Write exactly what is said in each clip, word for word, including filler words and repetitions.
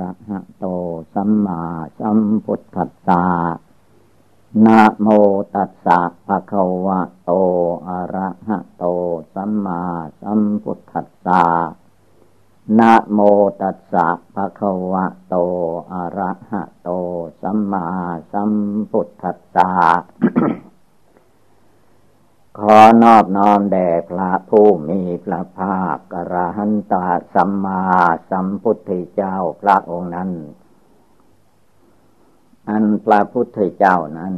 ระหะโตสัมมาสัมพุทธัสสะนะโมตัสสะภะคะวะโตอะระหะโตสัมมาสัมพุทธัสสะนะโมตัสสะภะคะวะโตอะระหะโตสัมมาสัมพุทธัสสะ ขอนอบน้อมแด่พระผู้มีพระภาคอรหันตสัมมาสัมพุทธเจ้าพระองค์นั้นอันพระพุทธเจ้านั้น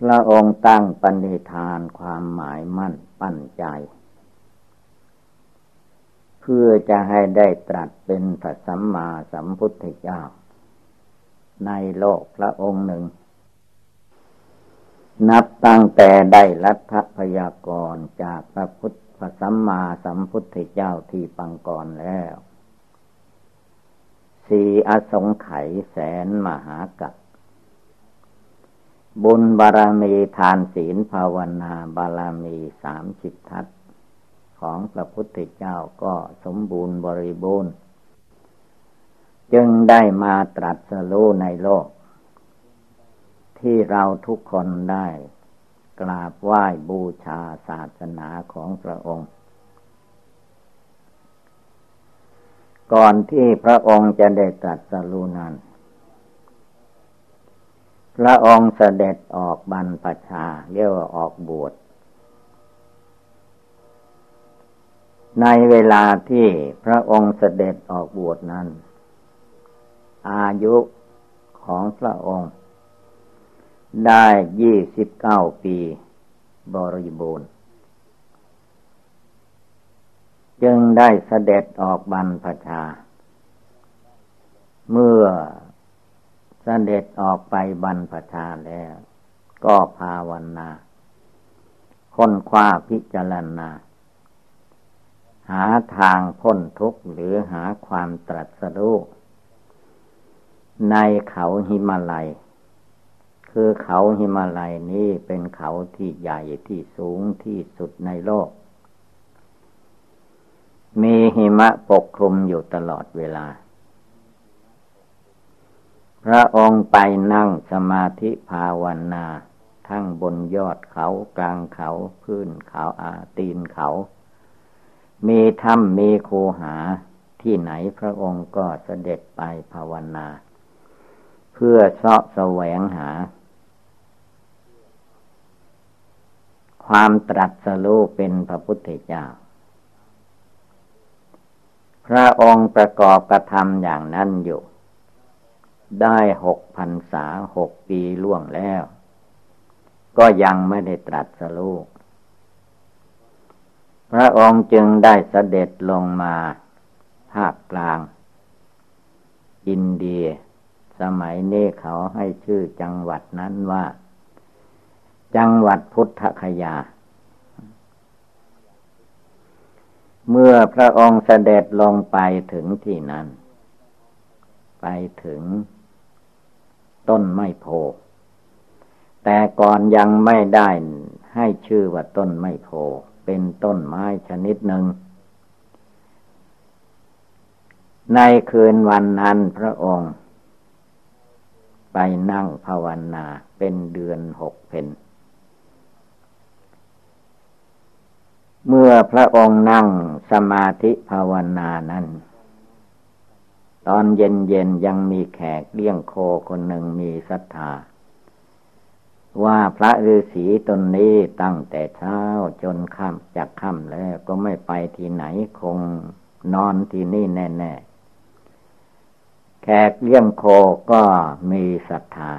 พระองค์ตั้งปณิธานความหมายมั่นปั้นใจเพื่อจะให้ได้ตรัสเป็นพระสัมมาสัมพุทธเจ้าในโลกพระองค์หนึ่งนับตั้งแต่ได้รัฐพยากรณ์จากพระพุทธพระสัมมาสัมพุทธเจ้าที่ปังก่อนแล้วสี่อสงไขยแสนมหากัปบุญบารมีทานศีลภาวนาบารมีสามสิบทัศของพระพุทธเจ้าก็สมบูรณ์บริบูรณ์จึงได้มาตรัสรู้ในโลกที่เราทุกคนได้กราบไหว้บูชาศาสนาของพระองค์ก่อนที่พระองค์จะได้ตรัสรู้นั้นพระองค์เสด็จออกบรรพชาเรียกว่าออกบวชในเวลาที่พระองค์เสด็จออกบวชนั้นอายุของพระองค์ได้ยี่สิบเก้าปีบริบูรณ์จึงได้เสด็จออกบรรพชาเมื่อเสด็จออกไปบรรพชาแล้วก็ภาวนาค้นคว้าพิจารณาหาทางพ้นทุกข์หรือหาความตรัสรู้ในเขาหิมาลัยคือเขาหิมาลัยนี้เป็นเขาที่ใหญ่ที่สูงที่สุดในโลกมีหิมะปกคลุมอยู่ตลอดเวลาพระองค์ไปนั่งสมาธิภาวนาทั้งบนยอดเขากลางเขาพื้นเขาอาตีนเขามีถ้ำมีคูหาที่ไหนพระองค์ก็เสด็จไปภาวนาเพื่อเสาะแสวงหาความตรัสรู้เป็นพระพุทธเจ้าพระองค์ประกอบกระทำอย่างนั้นอยู่ได้หกพรรษาหกปีล่วงแล้วก็ยังไม่ได้ตรัสรู้พระองค์จึงได้เสด็จลงมาภาคกลางอินเดียสมัยนี้เขาให้ชื่อจังหวัดนั้นว่าจังหวัดพุทธคยาเมื่อพระองค์เสด็จลงไปถึงที่นั้นไปถึงต้นไม้โพแต่ก่อนยังไม่ได้ให้ชื่อว่าต้นไม้โพเป็นต้นไม้ชนิดหนึ่งในคืนวันนั้นพระองค์ไปนั่งภาวนาเป็นเดือนหกเพ็ญเมื่อพระองค์นั่งสมาธิภาวนานั้นตอนเย็นๆยังมีแขกเลี้ยงโคคนหนึ่งมีศรัทธาว่าพระฤาษีตนนี้ตั้งแต่เช้าจนค่ำจากค่ำแล้วก็ไม่ไปที่ไหนคงนอนที่นี่แน่ๆแขกเลี้ยงโคก็มีศรัทธา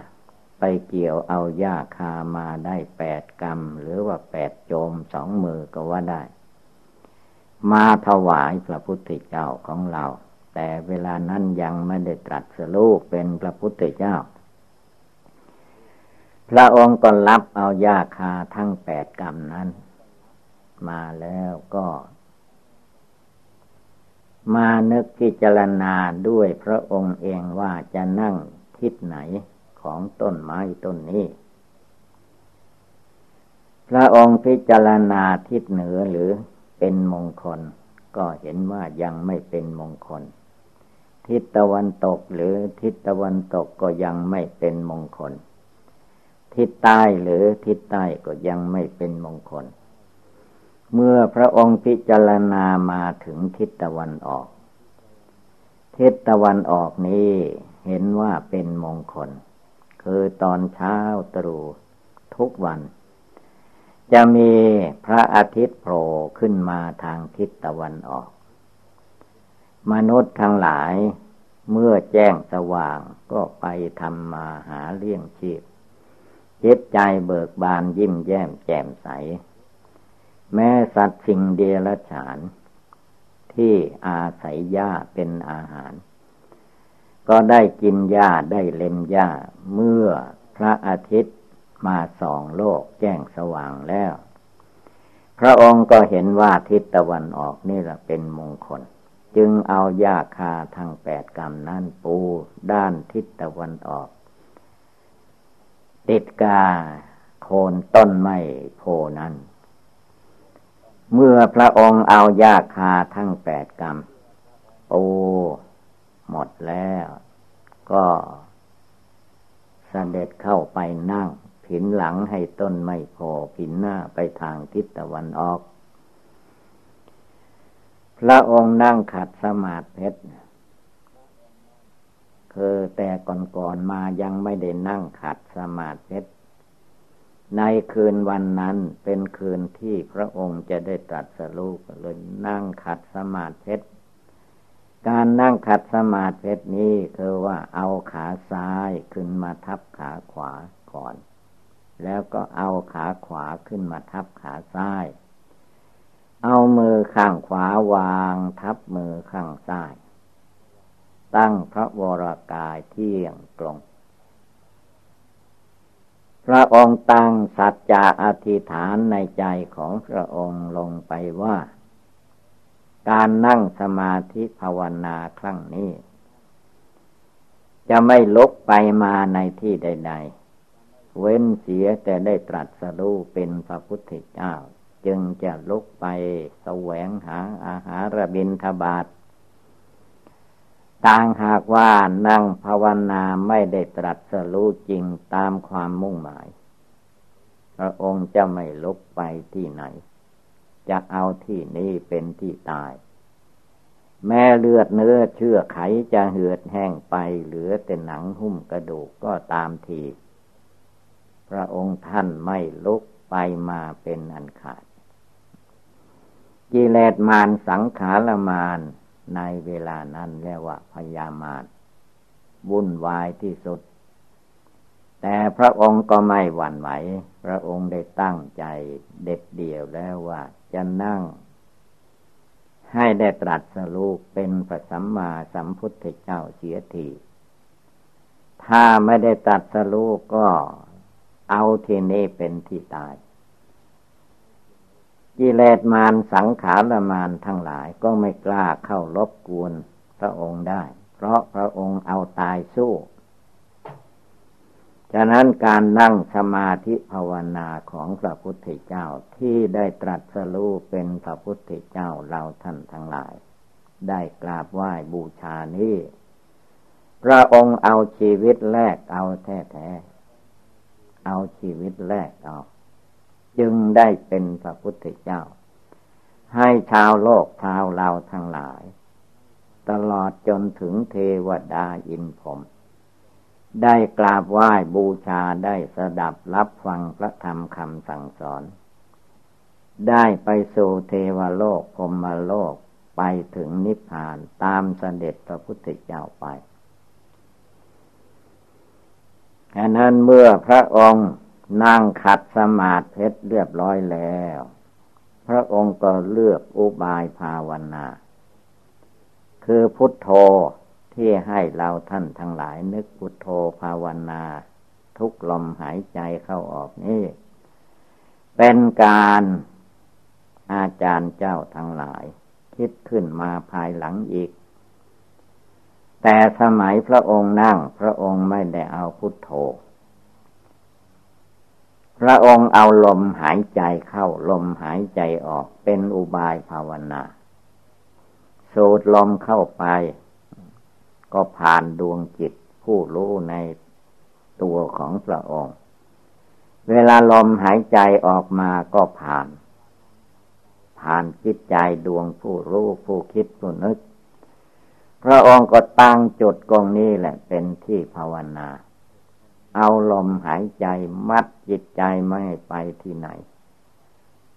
ไปเกี่ยวเอาหญ้าคามาได้แปดกรัมหรือว่าแปดโจมสองมือก็ว่าได้มาถวายพระพุทธเจ้าของเราแต่เวลานั้นยังไม่ได้ตรัสรู้เป็นพระพุทธเจ้าพระองค์ก็รับเอาหญ้าคาทั้งแปดกรัมนั้นมาแล้วก็มานึกพิจารณาด้วยพระองค์เองว่าจะนั่งทิศไหนของต้นไม้ต้นนี้พระองค์พิจารณาทิศเหนือหรือเป็นมงคลก็เห็นว่ายังไม่เป็นมงคล ทิศตะวันตกหรือทิศตะวันตกก็ยังไม่เป็นมงคลทิศใต้หรือทิศใต้ก็ยังไม่เป็นมงคลเมื่อพระองค์พิจารณามาถึงทิศตะวันออกทิศตะวันออกนี้เห็นว่าเป็นมงคลคือตอนเช้าตรู่ทุกวันจะมีพระอาทิตย์โผล่ขึ้นมาทางทิศตะวันออกมนุษย์ทั้งหลายเมื่อแจ้งสว่างก็ไปทำมาหาเลี้ยงชีพจิตใจเบิกบานยิ้มแย้มแจ่มใสแม้สัตว์สิ่งเดรัจฉานที่อาศัยหญ้าเป็นอาหารก็ได้กินหญ้าได้เล็มหญ้าเมื่อพระอาทิตย์มาส่องโลกแจ้งสว่างแล้วพระองค์ก็เห็นว่าทิศตะวันออกนี่แหละเป็นมงคลจึงเอาหญ้าคาทั้งแปดกรรมนั่นปูด้านทิศตะวันออกติดกาโคนต้นไม้โพนั้นเมื่อพระองค์เอาหญ้าคาทั้งแปดกรรมปูหมดแล้วก็เสด็จเข้าไปนั่งผินหลังให้ต้นไม้โพผินหน้าไปทางทิศตะวันออกพระองค์นั่งขัดสมาธิคือแต่ก่อนๆมายังไม่ได้นั่งขัดสมาธิในคืนวันนั้นเป็นคืนที่พระองค์จะได้ตรัสรู้เลยนั่งขัดสมาธิการนั่งขัดสมาธินี้คือว่าเอาขาซ้ายขึ้นมาทับขาขวาก่อนแล้วก็เอาขาขวาขึ้นมาทับขาซ้ายเอามือข้างขวาวางทับมือข้างซ้ายตั้งพระวรกายเที่ยงตรงพระองค์ตั้งสัจจะอธิษฐานในใจของพระองค์ลงไปว่าการนั่งสมาธิภาวนาครั้งนี้จะไม่ลุกไปมาในที่ใดๆเว้นเสียแต่ได้ตรัสรู้เป็นพระพุทธเจ้าจึงจะลุกไปแสวงหาอาหารบิณฑบาตต่างหากว่านั่งภาวนาไม่ได้ตรัสรู้จริงตามความมุ่งหมายพระองค์จะไม่ลุกไปที่ไหนจะเอาที่นี้เป็นที่ตายแม้เลือดเนื้อเชื่อไขจะเหือดแห้งไปเหลือแต่หนังหุ้มกระดูกก็ตามทีพระองค์ท่านไม่ลุกไปมาเป็นอันขาดกิเลสมารสังขารมารในเวลานั้นเรียกว่าพยามารวุ่นวายที่สุดแต่พระองค์ก็ไม่หวั่นไหวพระองค์ได้ตั้งใจเด็ดเดี่ยวแล้วว่าจะนั่งให้ได้ตรัสรู้เป็นพระสัมมาสัมพุทธเจ้าเสียทีถ้าไม่ได้ตรัสรู้ก็เอาที่นี้เป็นที่ตายกิเลสมารสังขารมารทั้งหลายก็ไม่กล้าเข้ารบกวนพระองค์ได้เพราะพระองค์เอาตายสู้ฉะนั้นการนั่งสมาธิภาวนาของพระพุทธเจ้าที่ได้ตรัสรู้เป็นพระพุทธเจ้าเราท่านทั้งหลายได้กราบไหว้บูชานี้พระองค์เอาชีวิตแรกเอาแท้ๆเอาชีวิตแรกเอาจึงได้เป็นพระพุทธเจ้าให้ชาวโลกชาวเราทั้งหลายตลอดจนถึงเทวดาอินพรหมได้กราบไหว้บูชาได้สดับรับฟังพระธรรมคำสั่งสอนได้ไปสู่เทวโลกพรหมโลกไปถึงนิพพานตามเสด็จพระพุทธเจ้าไปฉะนั้นเมื่อพระองค์นั่งขัดสมาธิเรียบร้อยแล้วพระองค์ก็เลือกอุบายภาวนาคือพุทโธที่ให้เราท่านทั้งหลายนึกพุทโธภาวนาทุกลมหายใจเข้าออกนี่เป็นการอาจารย์เจ้าทั้งหลายคิดขึ้นมาภายหลังอีกแต่สมัยพระองค์นั่งพระองค์ไม่ได้เอาพุทโธพระองค์เอาลมหายใจเข้าลมหายใจออกเป็นอุบายภาวนาสูดลมเข้าไป ก็ผ่านดวงจิตผู้รู้ในตัวของพระองค์เวลาลมหายใจออกมาก็ผ่านผ่านจิตใจดวงผู้รู้ผู้คิดผู้นึกพระองค์ก็ตั้งจุดกองนี้แหละเป็นที่ภาวนาเอาลมหายใจมัดจิตใจไม่ไปที่ไหน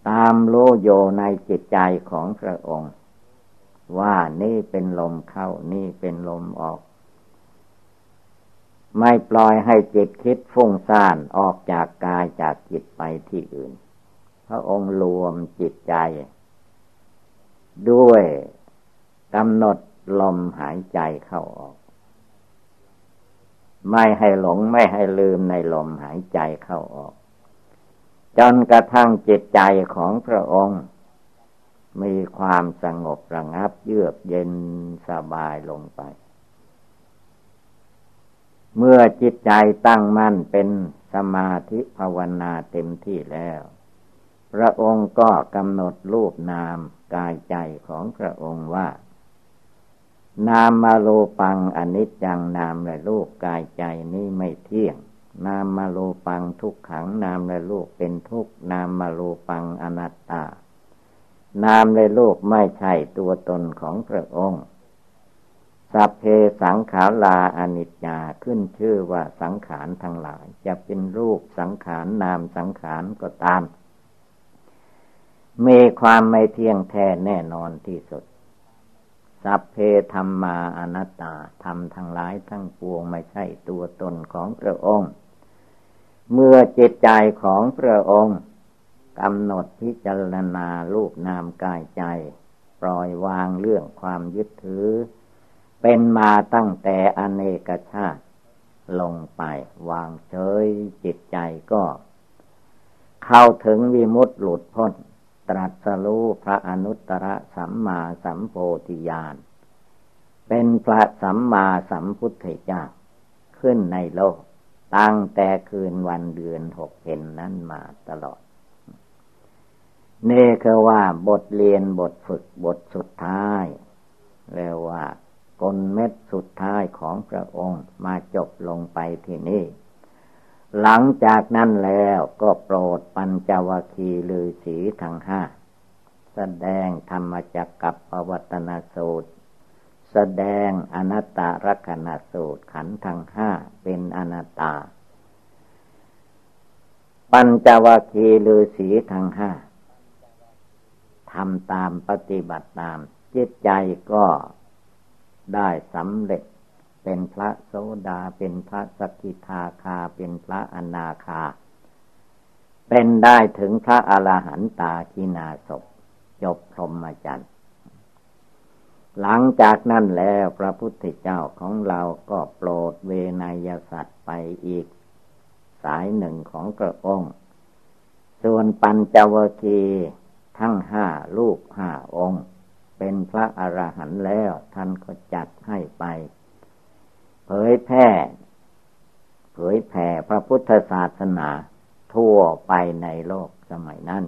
ตามรู้โยในจิตใจของพระองค์ว่านี่เป็นลมเข้านี่เป็นลมออกไม่ปล่อยให้จิตคิดฟุ้งซ่านออกจากกายจากจิตไปที่อื่นพระองค์รวมจิตใจด้วยกำหนดลมหายใจเข้าออกไม่ให้หลงไม่ให้ลืมในลมหายใจเข้าออกจนกระทั่งจิตใจของพระองค์มีความสงบระงับเยือกเย็นสบายลงไปเมื่อจิตใจตั้งมั่นเป็นสมาธิภาวนาเต็มที่แล้วพระองค์ก็กำหนดรูปนามกายใจของพระองค์ว่านามรูปังอนิจจังนามและรูปกายใจนี้ไม่เที่ยงนามรูปังทุกขังนามและรูปเป็นทุกข์นามรูปังอนัตตานามและรูปไม่ใช่ตัวตนของพระองค์สัพเพสังขาราอนิจจาขึ้นชื่อว่าสังขารทั้งหลายจะเป็นรูปสังขารนามสังขารก็ตามมีความไม่เที่ยงแท้แน่นอนที่สุดสัพเพธัมมาอนัตตาธรรมทั้งหลายทั้งปวงไม่ใช่ตัวตนของพระองค์เมื่อจิตใจของพระองค์กำหนดพิจารณารูปนามกายใจปล่อยวางเรื่องความยึดถือเป็นมาตั้งแต่อเนกชาติลงไปวางเฉยจิตใจก็เข้าถึงวิมุตติหลุดพ้นตรัสรู้พระอนุตตรสัมมาสัมโพธิญาณเป็นพระสัมมาสัมพุทธเจ้าขึ้นในโลกตั้งแต่คืนวันเดือนหกเพ็ญนั้นมาตลอดนี่คือว่าบทเรียนบทฝึกบทสุดท้ายเรียกว่ากลเม็ดสุดท้ายของพระองค์มาจบลงไปที่นี่หลังจากนั้นแล้วก็โปรดปัญจวัคคีย์ฤาษีทั้งห้าแสดงธรรมจักกัปปวัตตนสูตรแสดงอนัตตลักขณสูตรขันธ์ทั้งห้าเป็นอนัตตาปัญจวัคคีย์ฤาษีทั้งห้าทำตามปฏิบัติตามจิตใจก็ได้สำเร็จเป็นพระโสดาเป็นพระสกิทาคาเป็นพระอนาคาเป็นได้ถึงพระอรหันตาคินาศพจบพรหมจรรย์หลังจากนั้นแล้วพระพุทธเจ้าของเราก็โปรดเวนยสัตว์ไปอีกสายหนึ่งของพระองค์ส่วนปัญจวัคคีย์ทั้งห้ารูปห้าองค์เป็นพระอรหันต์แล้วท่านก็จัดให้ไปเผยแพร่เผยแผ่พระพุทธศาสนาทั่วไปในโลกสมัยนั้น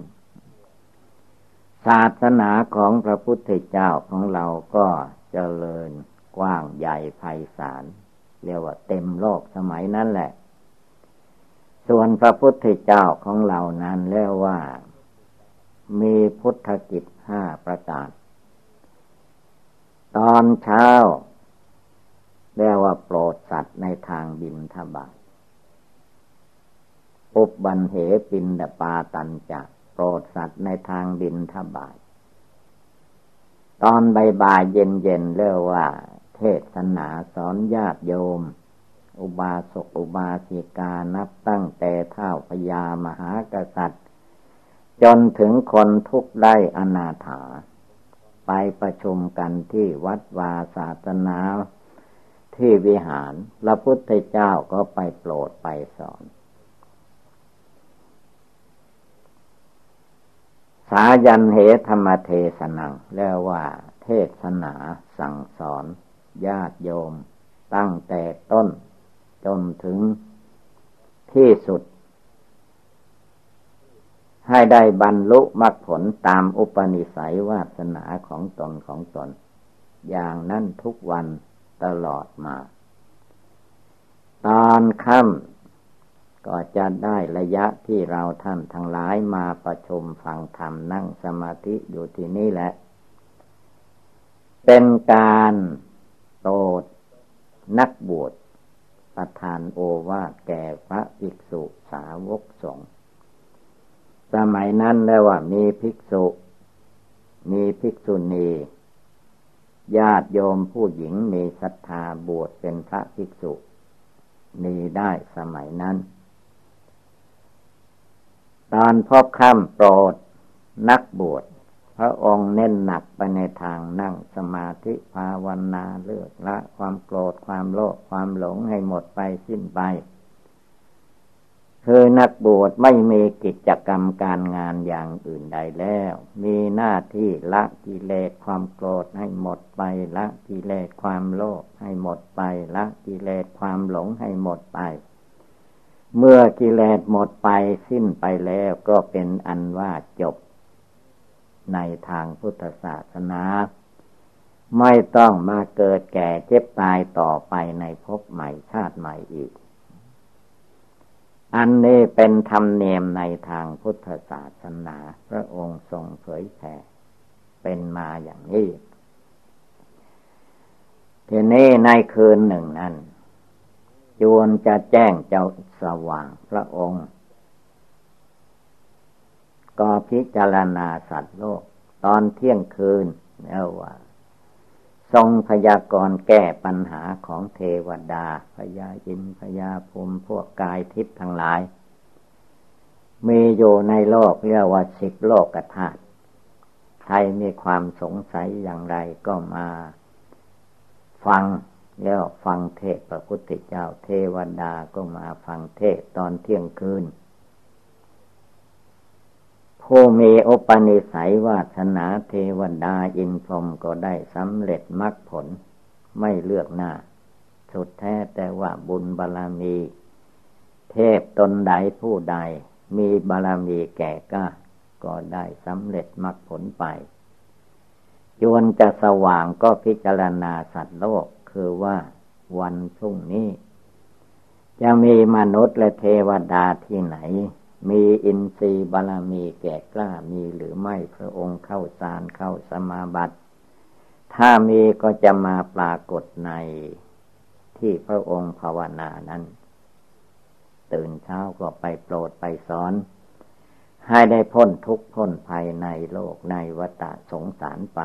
ศาสนาของพระพุทธเจ้าของเราก็เจริญกว้างใหญ่ไพศาลเรียกว่าเต็มโลกสมัยนั้นแหละส่วนพระพุทธเจ้าของเรานั้นเรียกว่ามีพุทธกิจห้าประการตอนเช้าเรียกว่าโปรดสัตว์ในทางบิณฑบาตอุปบันเหปินดปาตัญจะโปรดสัตว์ในทางบิณฑบาตตอนบ่ายๆเย็นๆเรียกว่าเทศนาสอนญาติโยมอุบาสกอุบาสิกานับตั้งแต่เท้าพญามหากษัตริย์จนถึงคนทุกข์ได้อนาถาไปประชุมกันที่วัดวาศาสนาที่วิหารพระพุทธเจ้าก็ไปโปรดไปสอนสายันเหธรรมเทศนังเรียกว่าเทศนาสั่งสอนญาติโยมตั้งแต่ต้นจนถึงที่สุดให้ได้บรรลุมรรคผลตามอุปนิสัยวาสนาของตนของตนอย่างนั้นทุกวัน ตลอดมาตอนค่ำก็จะได้ระยะที่เราท่านทั้งหลายมาประชุมฟังธรรมนั่งสมาธิอยู่ที่นี่แหละเป็นการโปรดนักบวชประทานโอวาทแก่พระภิกษุสาวกสงฆ์สมัยนั้นแล้วว่ามีภิกษุมีภิกษุณีญาติโยมผู้หญิงมีศรัทธาบวชเป็นพระภิกษุมีได้สมัยนั้นตอนพบค่ำโปรดนักบวชพระองค์เน้นหนักไปในทางนั่งสมาธิภาวนาเลิกละความโกรธความโลภความหลงให้หมดไปสิ้นไปคือนักบวชไม่มีกิจกรรมการงานอย่างอื่นใดแล้วมีหน้าที่ละกิเลสความโกรธให้หมดไปละกิเลสความโลภให้หมดไปละกิเลสความหลงให้หมดไปเมื่อกิเลสหมดไปสิ้นไปแล้วก็เป็นอันว่าจบในทางพุทธศาสนาไม่ต้องมาเกิดแก่เจ็บตายต่อไปในภพใหม่ชาติใหม่อีกอันนี้เป็นธรรมเนียมในทางพุทธศาสนาพระองค์ทรงเผยแผ่เป็นมาอย่างนี้ทีนี้ในคืนหนึ่งนั้นจวนจะแจ้งเจ้าสว่างพระองค์ก็พิจารณาสัตว์โลกตอนเที่ยงคืนแล้วว่าทรงพยากรณ์แก้ปัญหาของเทวดาพญาอินทร์พญาพรหมพวกกายทิพย์ทั้งหลายมีอยู่ในโลกเรียกว่าสิบโลกธาตุใครมีความสงสัยอย่างไรก็มาฟังแล้วฟังเทศน์พระพุทธเจ้าเทวดาก็มาฟังเทศน์ตอนเที่ยงคืนผู้มีอุปนิสัยวาสนาเทวดาอินทร์พรหมก็ได้สำเร็จมรรคผลไม่เลือกหน้าสุดแท้แต่ว่าบุญบารมีเทพตนใดผู้ใดมีบารมีแก่กล้าก็ได้สำเร็จมรรคผลไปจวนจะสว่างก็พิจารณาสัตว์โลกคือว่าวันพรุ่งนี้จะมีมนุษย์และเทวดาที่ไหนมีอินทรีย์บารมีแก่กล้ามีหรือไม่พระองค์เข้าฌานเข้าสมาบัติถ้ามีก็จะมาปรากฏในที่พระองค์ภาวนานั้นตื่นเช้าก็ไปโปรดไปสอนให้ได้พ้นทุกข์พ้นภัยในโลกในวัฏสงสารไป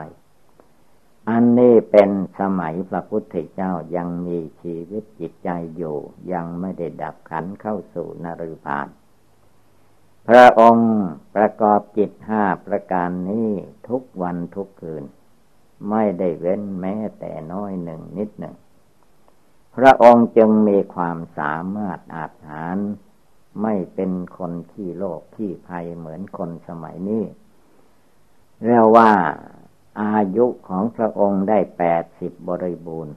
อันนี้เป็นสมัยพระพุทธเจ้ายังมีชีวิตจิตใจอยู่ยังไม่ได้ดับขันธ์เข้าสู่นรกผ่านพระองค์ประกอบกิจห้าประการนี้ทุกวันทุกคืนไม่ได้เว้นแม้แต่น้อยหนึ่งนิดหนึ่งพระองค์จึงมีความสามารถอาจหาญไม่เป็นคนขี้โลภขี้ภัยเหมือนคนสมัยนี้เรียกว่าอายุของพระองค์ได้แปดสิบบริบูรณ์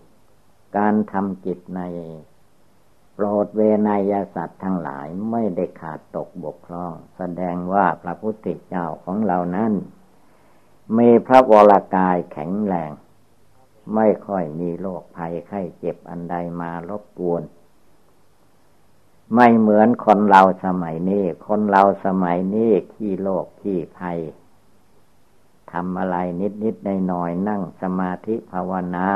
การทำกิจในโปรดเวไนยสัตว์ทั้งหลายไม่ได้ขาดตกบกพร่องแสดงว่าพระพุทธเจ้าของเรานั้นมีพระวรกายแข็งแรงไม่ค่อยมีโรคภัยไข้เจ็บอันใดมารบกวนไม่เหมือนคนเราสมัยนี้คนเราสมัยนี้ขี้โรคขี้ภัยทำอะไรนิดๆหน่อยๆนั่งสมาธิภาวนา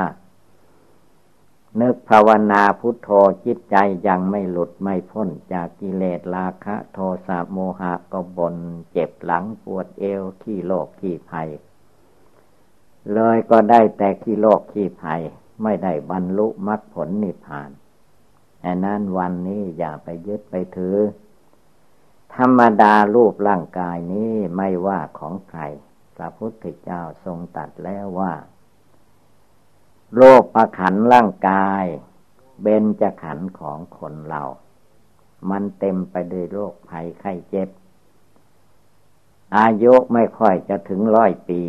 นึกภาวนาพุทโธจิตใจยังไม่หลุดไม่พ้นจากกิเลสราคะโทสะโมหะก็บ่นเจ็บหลังปวดเอวขี้โรคขี้ภัยเลยก็ได้แต่ขี้โรคขี้ภัยไม่ได้บรรลุมรรคผลนิพพานอันนั้นวันนี้อย่าไปยึดไปถือธรรมดารูปร่างกายนี้ไม่ว่าของใครพระพุทธเจ้าทรงตรัสแล้วว่าโลภขันธ์ร่างกายเบญจขันธ์ของคนเรามันเต็มไปด้วยโรคภัยไข้เจ็บอายุไม่ค่อยจะถึงร้อยปี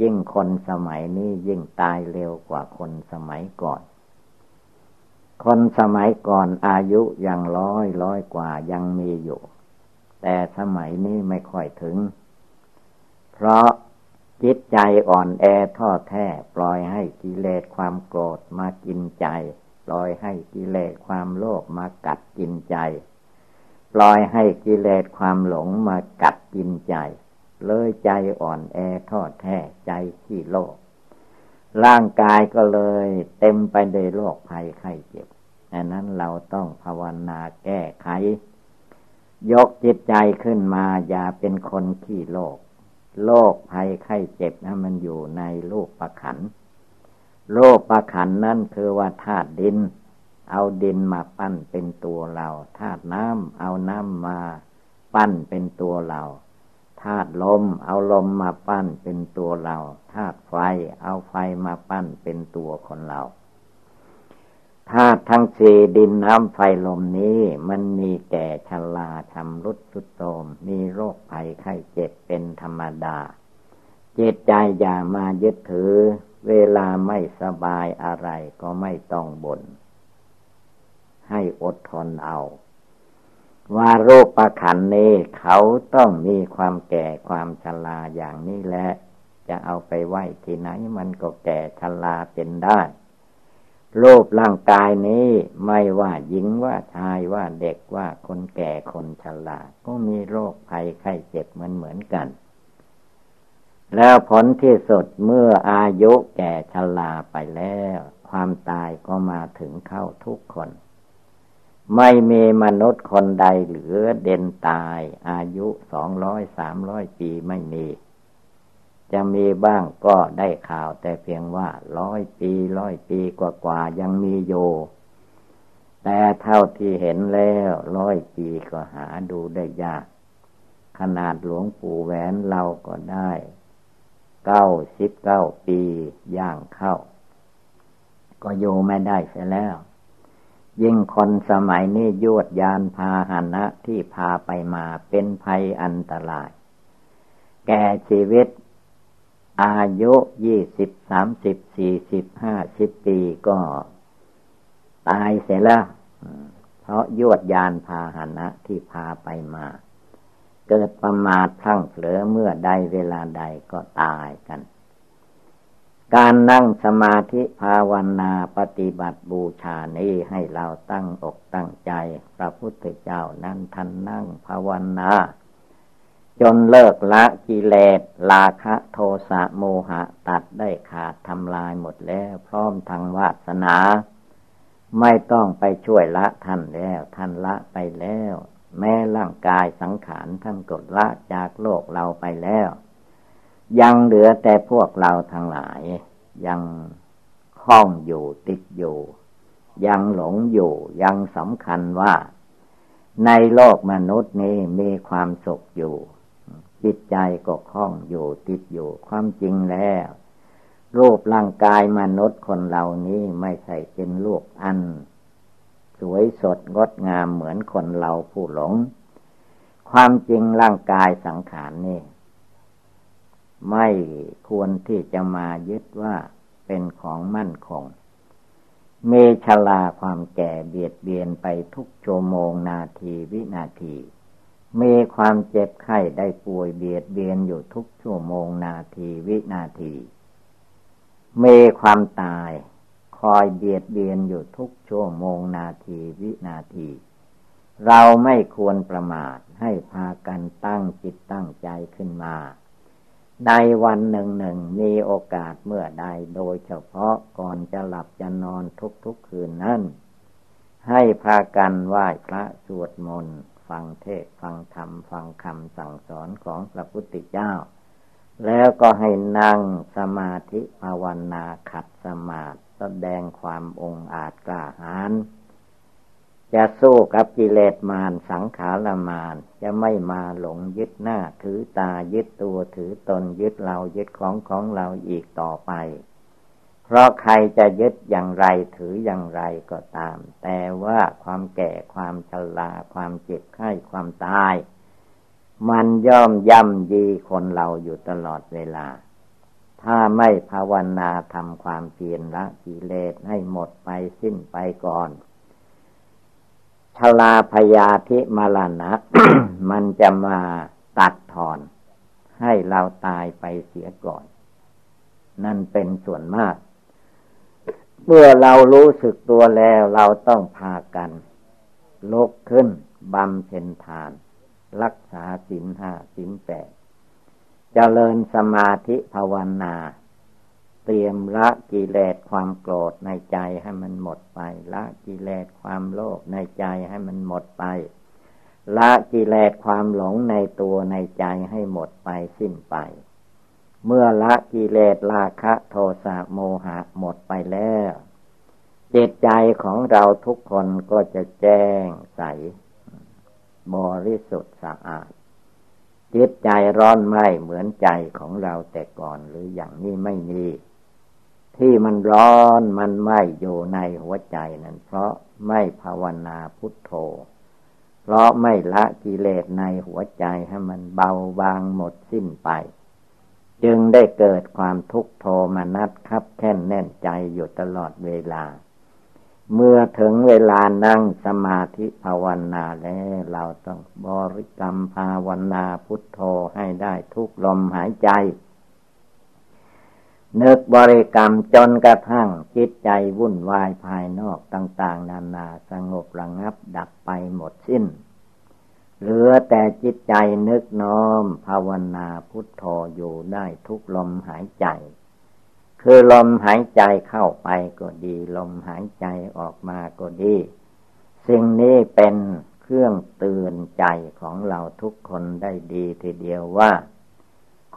ยิ่งคนสมัยนี้ยิ่งตายเร็วกว่าคนสมัยก่อนคนสมัยก่อนอายุยังร้อยร้อยกว่ายังมีอยู่แต่สมัยนี้ไม่ค่อยถึงเพราะ จิตใจอ่อนแอท้อแท้ปล่อยให้กิเลสความโกรธมากินใจปล่อยให้กิเลสความโลภมากัดกินใจปล่อยให้กิเลสความหลงมากัดกินใจเลยใจอ่อนแอท้อแท้ใจขี้โลภร่างกายก็เลยเต็มไปด้วยโรคภัยไข้เจ็บอันนั้นเราต้องภาวนาแก้ไขยกจิตใจขึ้นมาอย่าเป็นคนขี้โลภโรคภัยไข้เจ็บนั้นมันอยู่ในรูปขันธ์โลภขันธ์นั่นคือว่าธาตุดินเอาดินมาปั้นเป็นตัวเราธาตุน้ำเอาน้ำมาปั้นเป็นตัวเราธาตุลมเอาลมมาปั้นเป็นตัวเราธาตุไฟเอาไฟมาปั้นเป็นตัวคนเราธาตุทั้งสี่ดินน้ำไฟลมนี้มันมีแก่ชราชำรุดทรุดโทรมมีโรคภัยไข้เจ็บเป็นธรรมดาจิตใจอย่ามายึดถือเวลาไม่สบายอะไรก็ไม่ต้องบ่นให้อดทนเอาว่าโรคประขันนี้เขาต้องมีความแก่ความชราอย่างนี้แหละจะเอาไปไว้ที่ไหนมันก็แก่ชราเป็นได้โรคร่างกายนี้ไม่ว่าหญิงว่าชายว่าเด็กว่าคนแก่คนชราก็มีโรคภัยไข้เจ็บเหมือนเหมือนกันแล้วผลที่สุดเมื่ออายุแก่ชราไปแล้วความตายก็มาถึงเข้าทุกคนไม่มีมนุษย์คนใดเหลือเด่นตายอายุสองร้อยสามร้อยปีไม่มีจะมีบ้างก็ได้ข่าวแต่เพียงว่าร้อยปีร้อยปีกว่าๆยังมีอยู่แต่เท่าที่เห็นแล้วร้อยปีก็หาดูได้ยากขนาดหลวงปู่แหวนเราก็ได้เก้าสิบเก้าปีย่างเข้าก็อยู่ไม่ได้เสียแล้วยิ่งคนสมัยนี้ยวดยานพาหนะที่พาไปมาเป็นภัยอันตรายแก่ชีวิตอายุยี่สิบสามสิบสี่สิบห้าสิบปีก็ตายเสียแล้วเพราะยวดยานพาหนะที่พาไปมาเกิดประมาทพลั้งเผลอเมื่อใดเวลาใดก็ตายกันการนั่งสมาธิภาวนาปฏิบัติบูชานี้ให้เราตั้งอกตั้งใจพระพุทธเจ้านั้นท่านนั่งภาวนาจนเลิกละกิเลสราคะโทสะโมหะตัดได้ขาดทำลายหมดแล้วพร้อมทางวาสนาไม่ต้องไปช่วยละท่านแล้วท่านละไปแล้วแม้ร่างกายสังขารท่านกดละจากโลกเราไปแล้วยังเหลือแต่พวกเราทั้งหลายยังคล้องอยู่ติดอยู่ยังหลงอยู่ยังสำคัญว่าในโลกมนุษย์นี้มีความสุขอยู่จิตใจก็คล้องอยู่ติดอยู่ความจริงแล้วรูปร่างกายมนุษย์คนเหล่านี้ไม่ใช่เป็นรูปอันสวยสดงดงามเหมือนคนเราผู้หลงความจริงร่างกายสังขารนี่ไม่ควรที่จะมายึดว่าเป็นของมั่นคงเมชลาความแก่เบียดเบียนไปทุกชั่วโมงนาทีวินาทีมีความเจ็บไข้ได้ป่วยเบียดเบียนอยู่ทุกชั่วโมงนาทีวินาทีมีความตายคอยเบียดเบียนอยู่ทุกชั่วโมงนาทีวินาทีเราไม่ควรประมาทให้พากันตั้งจิตตั้งใจขึ้นมาในวันหนึ่งหนึ่งมีโอกาสเมื่อใดโดยเฉพาะก่อนจะหลับจะนอนทุกๆคืนนั้นให้พากันไหว้พระสวดมนต์ฟังเทศน์ฟังธรรมฟังคำสั่งสอนของพระพุทธเจ้าแล้วก็ให้นั่งสมาธิภาวนาขัดสมาธิแสดงความองอาจกล้าหาญจะสู้กับกิเลสมารสังขารมารจะไม่มาหลงยึดหน้าถือตายึดตัวถือตนยึดเรายึดของของเราอีกต่อไปเพราะใครจะยึดอย่างไรถืออย่างไรก็ตามแต่ว่าความแก่ความชราความเจ็บไข้ความตายมันย่อมย่ำยีคนเราอยู่ตลอดเวลาถ้าไม่ภาวนาทำความเพียรละกิเลสให้หมดไปสิ้นไปก่อนชราพยาธิมรณะ มันจะมาตัดถอน ให้เราตายไปเสียก่อนนั่นเป็นส่วนมากเมื่อเรารู้สึกตัวแล้วเราต้องพากันลุกขึ้นบำเพ็ญทานรักษาศีลห้าศีลแปดเจริญสมาธิภาวนาเตรียมละกิเลสความโกรธในใจให้มันหมดไปละกิเลสความโลภในใจให้มันหมดไปละกิเลสความหลงในตัวในใจให้หมดไปสิ้นไปเมื่อละกิเลสราคะโทสะโมหะหมดไปแล้วจิตใจของเราทุกคนก็จะแจ้งใสบริสุทธิ์สะอาดจิตใจร้อนไหม้เหมือนใจของเราแต่ก่อนหรืออย่างนี้ไม่มีที่มันร้อนมันไหม้อยู่ในหัวใจนั้นเพราะไม่ภาวนาพุทโธเพราะไม่ละกิเลสในหัวใจให้มันเบาบางหมดสิ้นไปจึงได้เกิดความทุกข์โทมนัสคับแค้นแน่นใจอยู่ตลอดเวลาเมื่อถึงเวลานั่งสมาธิภาวนาแล้วเราต้องบริกรรมภาวนาพุทโธให้ได้ทุกลมหายใจนึกบริกรรมจนกระทั่งจิตใจวุ่นวายภายนอกต่างๆนานาสงบระงับดับไปหมดสิ้นเหลือแต่จิตใจนึกน้อมภาวนาพุทโธอยู่ได้ทุกลมหายใจคือลมหายใจเข้าไปก็ดีลมหายใจออกมาก็ดีสิ่งนี้เป็นเครื่องเตือนใจของเราทุกคนได้ดีทีเดียวว่า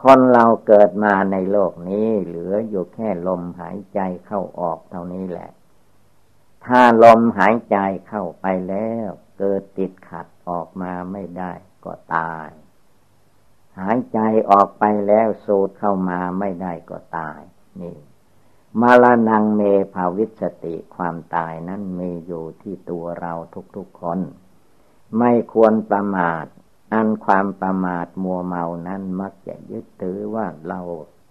คนเราเกิดมาในโลกนี้เหลืออยู่แค่ลมหายใจเข้าออกเท่านี้แหละถ้าลมหายใจเข้าไปแล้วเกิดติดขัดออกมาไม่ได้ก็ตายหายใจออกไปแล้วสูดเข้ามาไม่ได้ก็ตายนี่มรณังเมภาวิสสติความตายนั้นมีอยู่ที่ตัวเราทุกๆคนไม่ควรประมาทอันความประมาทมัวเมานั้นมักจะยึดถือว่าเรา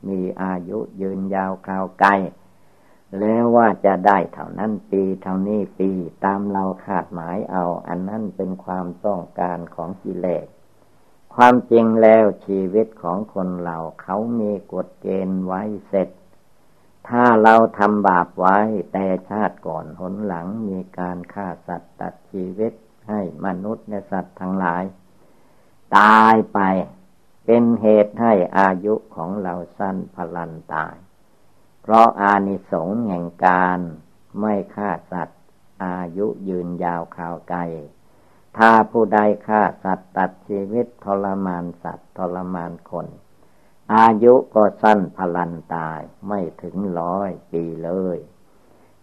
มีอายุยืนยาวคราวไกลแล้วว่าจะได้เท่านั้นปีเท่านี้ปีตามเราคาดหมายเอาอันนั้นเป็นความต้องการของกิเลสความจริงแล้วชีวิตของคนเราเขามีกฎเกณฑ์ไว้เสร็จถ้าเราทำบาปไว้แต่ชาติก่อนหนหลังมีการฆ่าสัตว์ตัดชีวิตให้มนุษย์และสัตว์ทั้งหลายตายไปเป็นเหตุให้อายุของเราสั้นพลันตายเพราะอานิสงส์แห่งการไม่ฆ่าสัตว์อายุยืนยาวคราวไกลถ้าผู้ใดฆ่าสัตว์ตัดชีวิตทรมานสัตว์ทรมานคนอายุก็สั้นพลันตายไม่ถึงร้อยปีเลย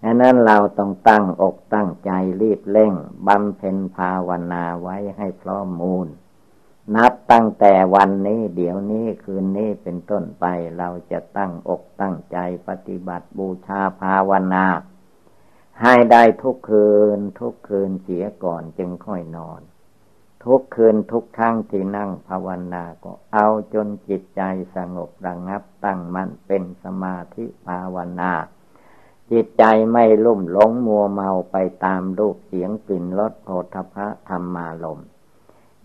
ดังนั้นเราต้องตั้งอกตั้งใจรีบเร่งบำเพ็ญภาวนาไว้ให้พร้อมมูลนับตั้งแต่วันนี้เดี๋ยวนี้คืนนี้เป็นต้นไปเราจะตั้งอกตั้งใจปฏิบัติบูชาภาวนาให้ได้ทุกคืนทุกคืนเสียก่อนจึงค่อยนอนทุกคืนทุกครั้งที่นั่งภาวนาก็เอาจนจิตใจสงบระงับตั้งมั่นเป็นสมาธิภาวนาจิตใจไม่ลุ่มหลงมัวเมาไปตามรูปเสียงกลิ่นรสโผฏฐัพพธรรมารมณ์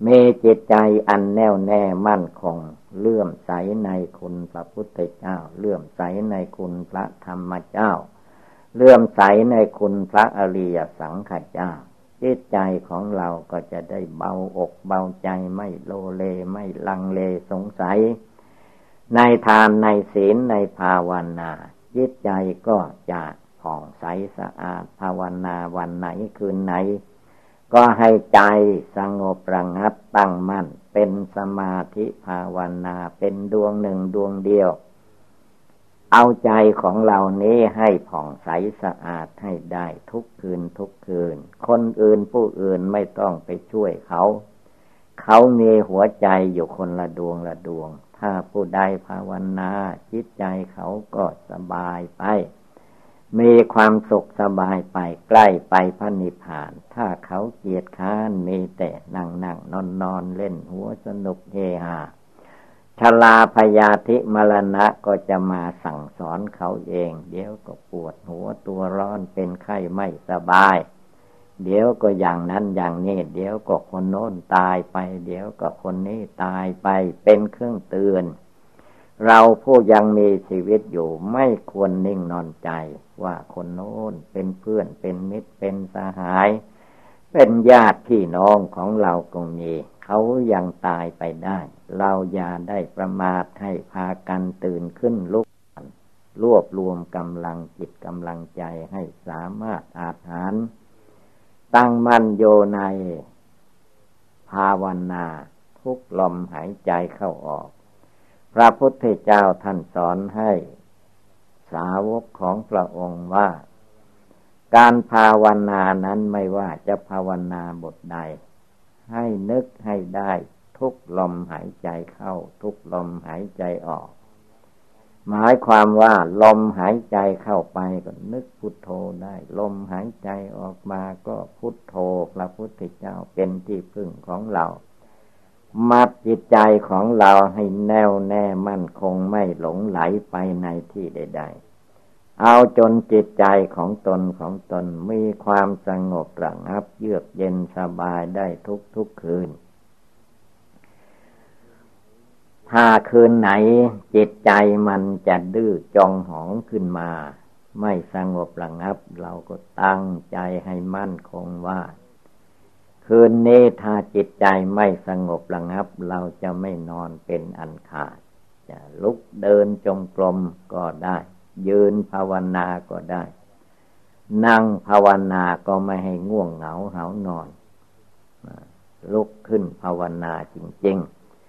มีจิตใจอันแน่วแน่มั่นคงเลื่อมใสในคุณพระพุทธเจ้าเลื่อมใสในคุณพระธรรมเจ้าเลื่อมใสในคุณพระอริยสังฆเจ้าจิตใจของเราก็จะได้เบาอกเบาใจไม่โลเลไม่ลังเลสงสัยในทานในศีลในภาวนาจิตใจก็จะผ่องใสสะอาดภาวนาวันไหนคืนไหนก็ให้ใจสงบระงับตั้งมั่นเป็นสมาธิภาวนาเป็นดวงหนึ่งดวงเดียวเอาใจของเรานี้ให้ผ่องใสสะอาดให้ได้ทุกคืนทุกคืนคนอื่นผู้อื่นไม่ต้องไปช่วยเขาเขามีหัวใจอยู่คนละดวงละดวงถ้าผู้ใดภาวนาจิตใจเขาก็สบายไปมีความสุขสบายไปใกล้ไปพระนิพพานถ้าเขาเกียจค้านมีแต่นั่งนั่งนอนนอนเล่นหัวสนุกเฮฮาชราพยาธิมรณะก็จะมาสั่งสอนเขาเองเดี๋ยวก็ปวดหัวตัวร้อนเป็นไข้ไม่สบาย เดี๋ยวก็อย่างนั้นอย่างนี้เดี๋ยวก็คนโน้นตายไปเดี๋ยวก็คนนี้ตายไปเป็นเครื่องเตือนเราผู้ยังมีชีวิตอยู่ไม่ควรนิ่งนอนใจว่าคนโน้นเป็นเพื่อนเป็นมิตรเป็นสหายเป็นญาติพี่น้องของเราคงมีเขายังตายไปได้เราอย่าได้ประมาทให้พากันตื่นขึ้นลุกรวบรวมกำลังจิตกำลังใจให้สามารถอาถรรพ์ตั้งมั่นโยในภาวนาทุกลมหายใจเข้าออกพระพุทธเจ้าท่านสอนให้สาวกของพระองค์ว่าการภาวนานั้นไม่ว่าจะภาวนาบทใดให้นึกให้ได้ทุกลมหายใจเข้าทุกลมหายใจออกหมายความว่าลมหายใจเข้าไปก็นึกพุทโธได้ลมหายใจออกมาก็พุทโธพระพุทธเจ้าเป็นที่พึ่งของเรามัดจิตใจของเราให้แน่วแน่มั่นคงไม่หลงไหลไปในที่ใดๆเอาจนจิตใจของตนของตนมีความสงบระงับเยือกเย็นสบายได้ทุกทุกคืนถ้าคืนไหนจิตใจมันจะดื้อจองหองขึ้นมาไม่สงบระงับเราก็ตั้งใจให้มั่นคงว่าคืนนี้ถ้าจิตใจไม่สงบระงับเราจะไม่นอนเป็นอันขาดจะลุกเดินจงกรมก็ได้ยืนภาวนาก็ได้นั่งภาวนาก็ไม่ให้ง่วงเหงาหานอนลุกขึ้นภาวนาจริง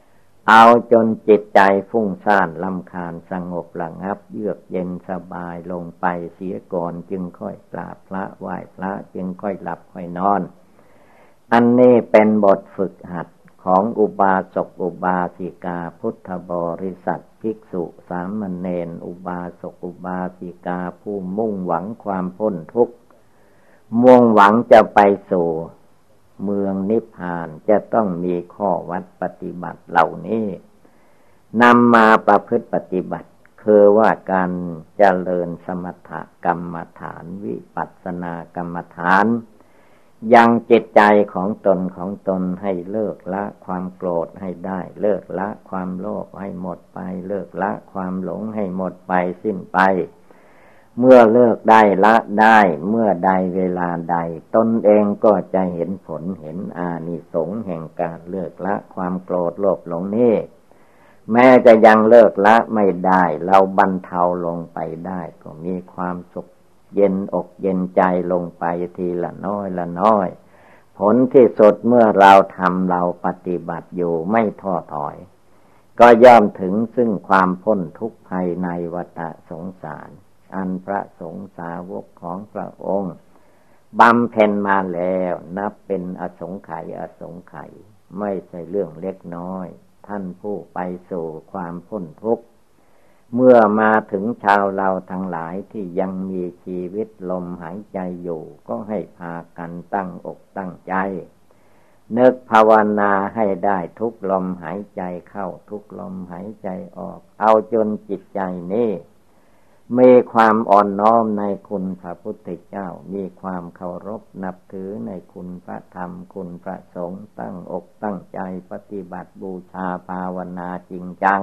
ๆเอาจนจิตใจฟุ้งซ่านรำคาญสงบระงับเยือกเย็นสบายลงไปเสียก่อนจึงค่อยกราบพระไหว้พระจึงค่อยหลับค่อยนอนอันนี้เป็นบทฝึกหัดของอุบาสกอุบาสิกาพุทธบริษัทภิกษุสามเณรอุบาสกอุบาสิกาผู้มุ่งหวังความพ้นทุกข์มุ่งหวังจะไปสู่เมืองนิพพานจะต้องมีข้อวัดปฏิบัติเหล่านี้นำมาประพฤติปฏิบัติคือว่าการเจริญสมถกรรมฐานวิปัสสนากรรมฐานยังจิตใจของตนของตนให้เลิกละความโกรธให้ได้เลิกละความโลภให้หมดไปเลิกละความหลงให้หมดไปสิ้นไปเมื่อเลิกได้ละได้เมื่อใดเวลาใดตนเองก็จะเห็นผลเห็นอานิสงส์แห่งการเลิกละความโกรธโลภหลงนี้แม้จะยังเลิกละไม่ได้เราบรรเทาลงไปได้ก็มีความสุขเย็นอกเย็นใจลงไปทีละน้อยละน้อยผลที่สุดเมื่อเราทำเราปฏิบัติอยู่ไม่ท้อถอยก็ย่อมถึงซึ่งความพ้นทุกข์ภายในวัฏสงสารอันพระสงฆ์สาวกของพระองค์บำเพ็ญมาแล้วนับเป็นอสงไขยอสงไขยไม่ใช่เรื่องเล็กน้อยท่านผู้ไปสู่ความพ้นทุกข์เมื่อมาถึงชาวเราทั้งหลายที่ยังมีชีวิตลมหายใจอยู่ก็ให้พากันตั้งอกตั้งใจนึกภาวนาให้ได้ทุกลมหายใจเข้าทุกลมหายใจออกเอาจนจิตใจนี้มีความอ่อนน้อมในคุณพระพุทธเจ้ามีความเคารพนับถือในคุณพระธรรมคุณพระสงฆ์ตั้งอกตั้งใจปฏิบัติบูชาภาวนาจริงจัง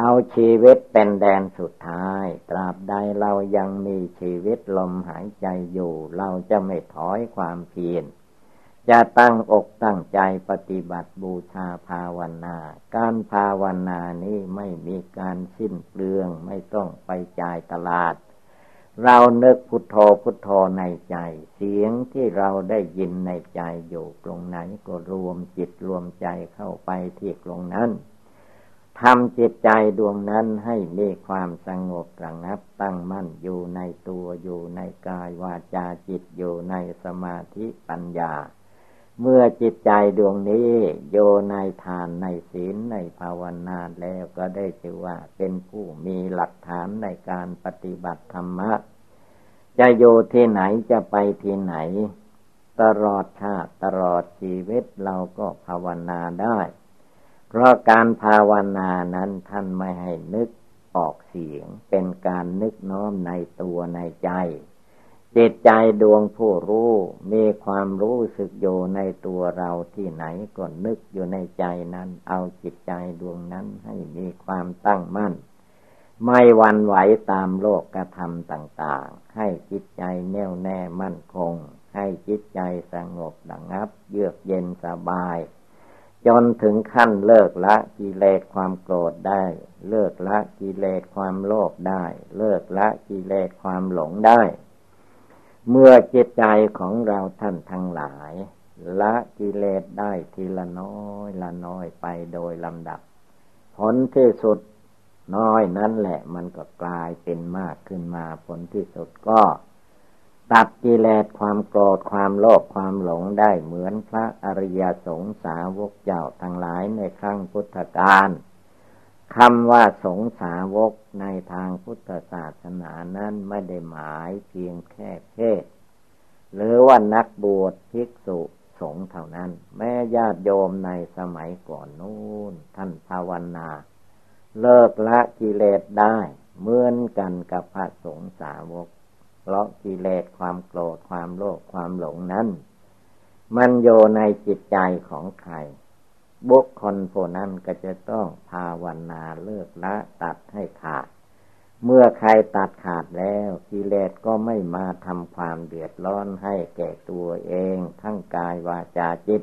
เอาชีวิตเป็นแดนสุดท้ายตราบใดเรายังมีชีวิตลมหายใจอยู่เราจะไม่ถอยความเพียรจะตั้งอกตั้งใจปฏิบัติบูชาภาวนาการภาวนานี้ไม่มีการสิ้นเปลืองไม่ต้องไปจ่ายตลาดเรานึกพุทโธพุทโธในใจเสียงที่เราได้ยินในใจอยู่ตรงไหนก็รวมจิตรวมใจเข้าไปที่ตรงนั้นทำจิตใจดวงนั้นให้มีความสงบระงับตั้งมั่นอยู่ในตัวอยู่ในกายวาจาจิตอยู่ในสมาธิปัญญาเมื่อจิตใจดวงนี้โยในทานในศีลในภาวนาแล้วก็ได้ชื่อว่าเป็นผู้มีหลักฐานในการปฏิบัติธรรมะจะโยที่ไหนจะไปที่ไหนตลอดชาติตลอดชีวิตเราก็ภาวนาได้เพราะการภาวนานั้นท่านไม่ให้นึกออกเสียงเป็นการนึกน้อมในตัวในใจ จิตใจดวงผู้รู้มีความรู้สึกอยู่ในตัวเราที่ไหนก็นึกอยู่ในใจนั้นเอาจิตใจดวงนั้นให้มีความตั้งมั่นไม่หวั่นไหวตามโลกธรรมต่างๆให้จิตใจแน่วแน่มั่นคงให้จิตใจสงบระงับเยือกเย็นสบายจนถึงขั้นเลิกละกิเลสความโกรธได้เลิกละกิเลสความโลภได้เลิกละกิเลสความหลงได้เมื่อจิตใจของเราท่านทั้งหลายละกิเลสได้ทีละน้อยละน้อยไปโดยลำดับผลที่สุดน้อยนั้นแหละมันก็กลายเป็นมากขึ้นมาผลที่สุดก็ตัดกิเลสความโกรธความโลภความหลงได้เหมือนพระอริยสงสาวกเจ้าทั้งหลายในครั้งพุทธกาลคำว่าสงสาวกในทางพุทธศาสนานั้นไม่ได้หมายเพียงแค่เพศหรือว่านักบวชภิกษุสงฆ์เท่านั้นแม้ญาติโยมในสมัยก่อนนู้นท่านภาวนาเลิกละกิเลสได้เหมือนกันกับพระสงฆ์สาวกเพราะกิเลสความโกรธความโลภความหลงนั้นมันโยในจิตใจของใครบุคคลผู้นั้นก็จะต้องภาวนาเลิกละตัดให้ขาดเมื่อใครตัดขาดแล้วกิเลสก็ไม่มาทำความเดือดร้อนให้แก่ตัวเองทั้งกายวาจาจิต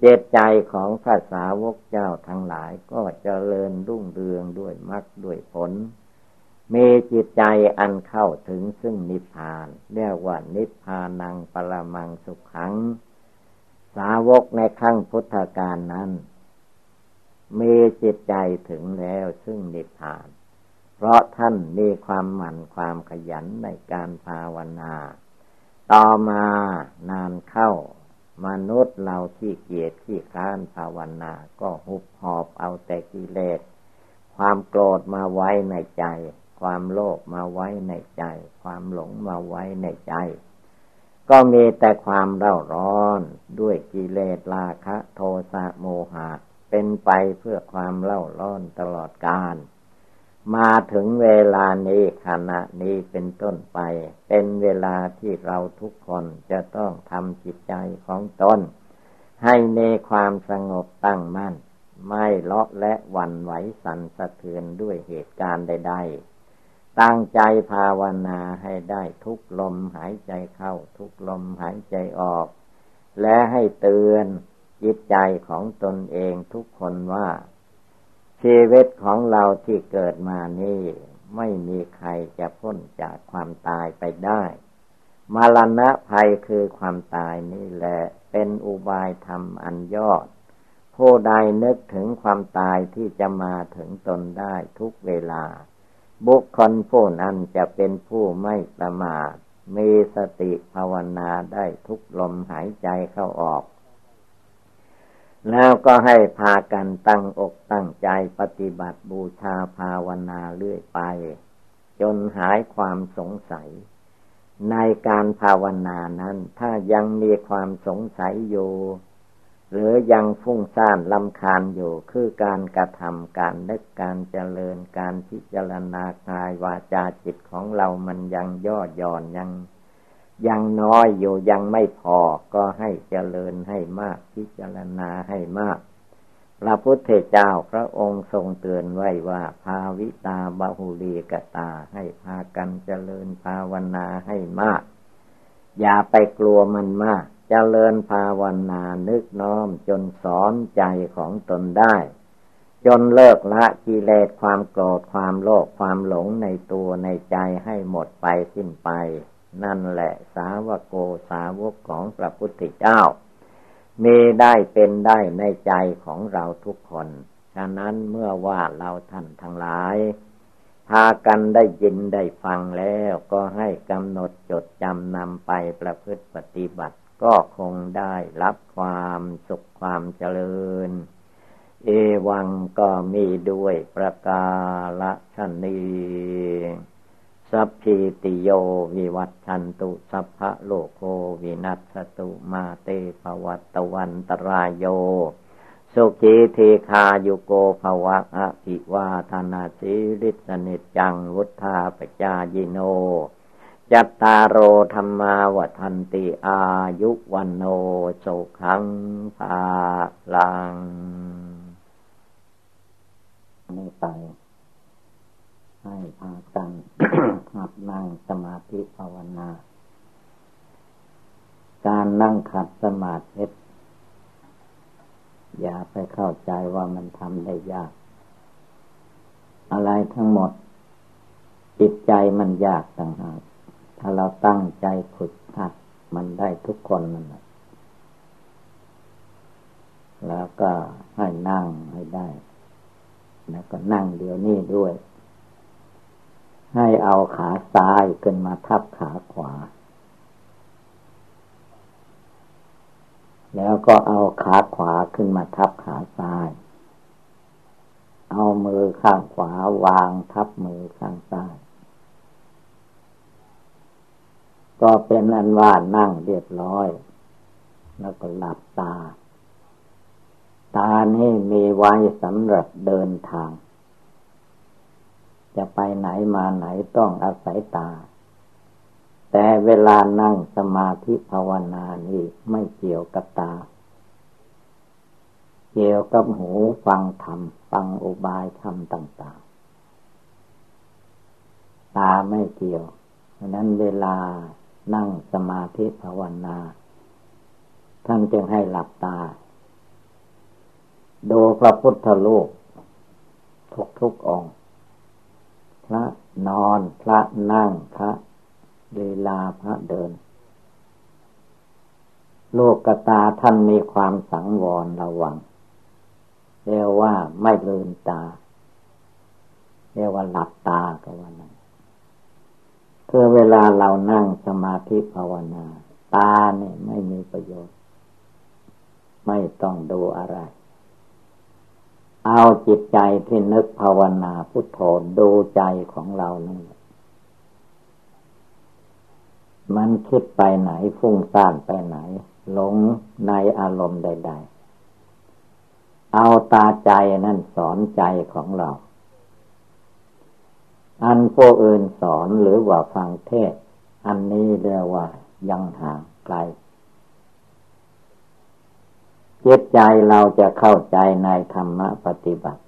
เจตใจของพระสาวกเจ้าทั้งหลายก็เจริญรุ่งเรืองด้วยมรรคด้วยผลมีจิตใจอันเข้าถึงซึ่งนิพพานเรียกว่านิพพานังปรมังสุขังสาวกในครั้งพุทธกาลนั้นมีจิตใจถึงแล้วซึ่งนิพพานเพราะท่านมีความหมั่นความขยันในการภาวนาต่อมานานเข้ามนุษย์เราที่เกียจที่คร้านภาวนาก็หุบหอบเอาแต่กิเลสความโกรธมาไว้ในใจความโลภมาไว้ในใจความหลงมาไว้ในใจก็มีแต่ความเร่าร้อนด้วยกิเลสราคะโทสะโมหะเป็นไปเพื่อความเร่าร้อนตลอดกาลมาถึงเวลานี้ขณะนี้เป็นต้นไปเป็นเวลาที่เราทุกคนจะต้องทำจิตใจของตนให้มีความสงบตั้งมั่นไม่เลาะและหวั่นไหวสั่นสะเทือนด้วยเหตุการณ์ใดๆตั้งใจภาวนาให้ได้ทุกลมหายใจเข้าทุกลมหายใจออกและให้เตือนจิตใจของตนเองทุกคนว่าชีวิตของเราที่เกิดมานี่ไม่มีใครจะพ้นจากความตายไปได้มรณะภัยคือความตายนี่แหละเป็นอุบายธรรมอันยอดผู้ใดนึกถึงความตายที่จะมาถึงตนได้ทุกเวลาบุคคลผู้นั้นจะเป็นผู้ไม่ประมาทมีสติภาวนาได้ทุกลมหายใจเข้าออกแล้วก็ให้พากันตั้งอกตั้งใจปฏิบัติบูชาภาวนาเรื่อยไปจนหายความสงสัยในการภาวนานั้นถ้ายังมีความสงสัยอยู่หรือยังฟุ้งซ่านรำคาญอยู่คือการกระทำการนึกการเจริญการพิจารณากายวาจาจิตของเรามันยังย่อหย่อนยังยังน้อยอยู่ยังไม่พอก็ให้เจริญให้มากพิจารณาให้มากพระพุทธเจ้าพระองค์ทรงเตือนไว้ว่าภาวิตาบหุลีกตาให้พากันเจริญภาวนาให้มากอย่าไปกลัวมันมากเจริญภาวนานึกน้อมจนสอนใจของตนได้จนเลิกละกิเลสความโกรธความโลภความหลงในตัวในใจให้หมดไปสิ้นไปนั่นแหละสาวกโกสาวกของพระพุทธเจ้ามีได้เป็นได้ในใจของเราทุกคนฉะนั้นเมื่อว่าเราท่านทั้งหลายพากันได้ยินได้ฟังแล้วก็ให้กำหนดจดจำนำไปประพฤติปฏิบัติก็คงได้รับความสุขความเจริญเอวังก็มีด้วยประกาศนีสัพพิติโยวิวัตชันตุสัพพะโลกโควินัสสตุมาเตภวัตวันตรายโยสุขีเทคายุโกภวะอภิวาทนาสิริสนิจังวุฒาปจายโน ยัตตาโรธัมมาวทันติอายุวันโนสุขังภาลังนี่ไปให้พากัน หัดนั่งสมาธิภาวนาการนั่งขัดสมาธิอย่าไปเข้าใจว่ามันทำได้ยากอะไรทั้งหมดจิตใจมันยากต่างหากถ้าเราตั้งใจฝึกหัดมันได้ทุกคนนั่นแหละแล้วก็ให้นั่งให้ได้แล้วก็นั่งเดี๋ยวนี้ด้วยให้เอาขาซ้ายขึ้นมาทับขาขวาแล้วก็เอาขาขวาขึ้นมาทับขาซ้ายเอามือข้างขวาวางทับมือข้างซ้ายก็เป็นอันว่านั่งเรียบร้อยแล้วก็หลับตาตานี่มีไว้สำหรับเดินทางจะไปไหนมาไหนต้องอาศัยตาแต่เวลานั่งสมาธิภาวนานี่ไม่เกี่ยวกับตาเกี่ยวกับหูฟังธรรมฟังอุบายธรรมต่างๆตาไม่เกี่ยวเพราะนั้นเวลานั่งสมาธิภาวนาท่านจึงให้หลับตาดูพระพุทธรูปทุกทุกองค์พระนอนพระนั่งพระเวลาพระเดินโลกตาท่านมีความสังวรระวังเรียกว่าไม่ลืมตาเรียกว่าหลับตาก็ว่านั้นคือเวลาเรานั่งสมาธิภาวนาตาเนี่ยไม่มีประโยชน์ไม่ต้องดูอะไรเอาจิตใจที่นึกภาวนาพุทโธดูใจของเรานั่นแหละมันคิดไปไหนฟุ้งซ่านไปไหนหลงในอารมณ์ใดๆเอาตาใจนั่นสอนใจของเราอันผู้อื่นสอนหรือว่าฟังเทศอันนี้เรียกว่ายังห่างไกลจิตใจเราจะเข้าใจในธรรมะปฏิบัติ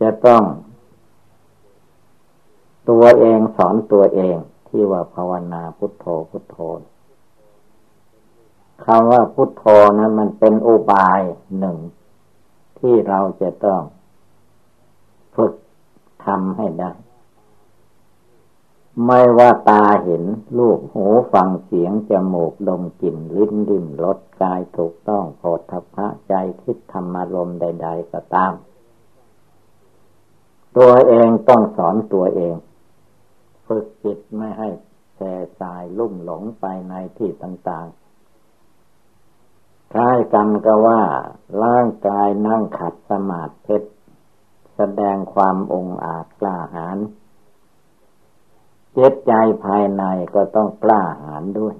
จะต้องตัวเองสอนตัวเองที่ว่าภาวนาพุทโธพุทโธคำว่าพุทโธนั้นมันเป็นอุบายหนึ่งที่เราจะต้องฝึกทำให้ได้ไม่ว่าตาเห็นรูปหูฟังเสียงจมูกดมกลิ่นลิ้นลิ้มรสกายถูกต้องโผฏฐัพพะใจคิดธรรมารมณ์ใดๆก็ตามตัวเองต้องสอนตัวเองฝึกจิตไม่ให้แส่สายลุ่มหลงไปในที่ต่างๆคล้ายกันก็ว่าร่างกายนั่งขัดสมาธิแสดงความองอาจกล้าหาญจิตใจภายในก็ต้องกล้าหาญด้วย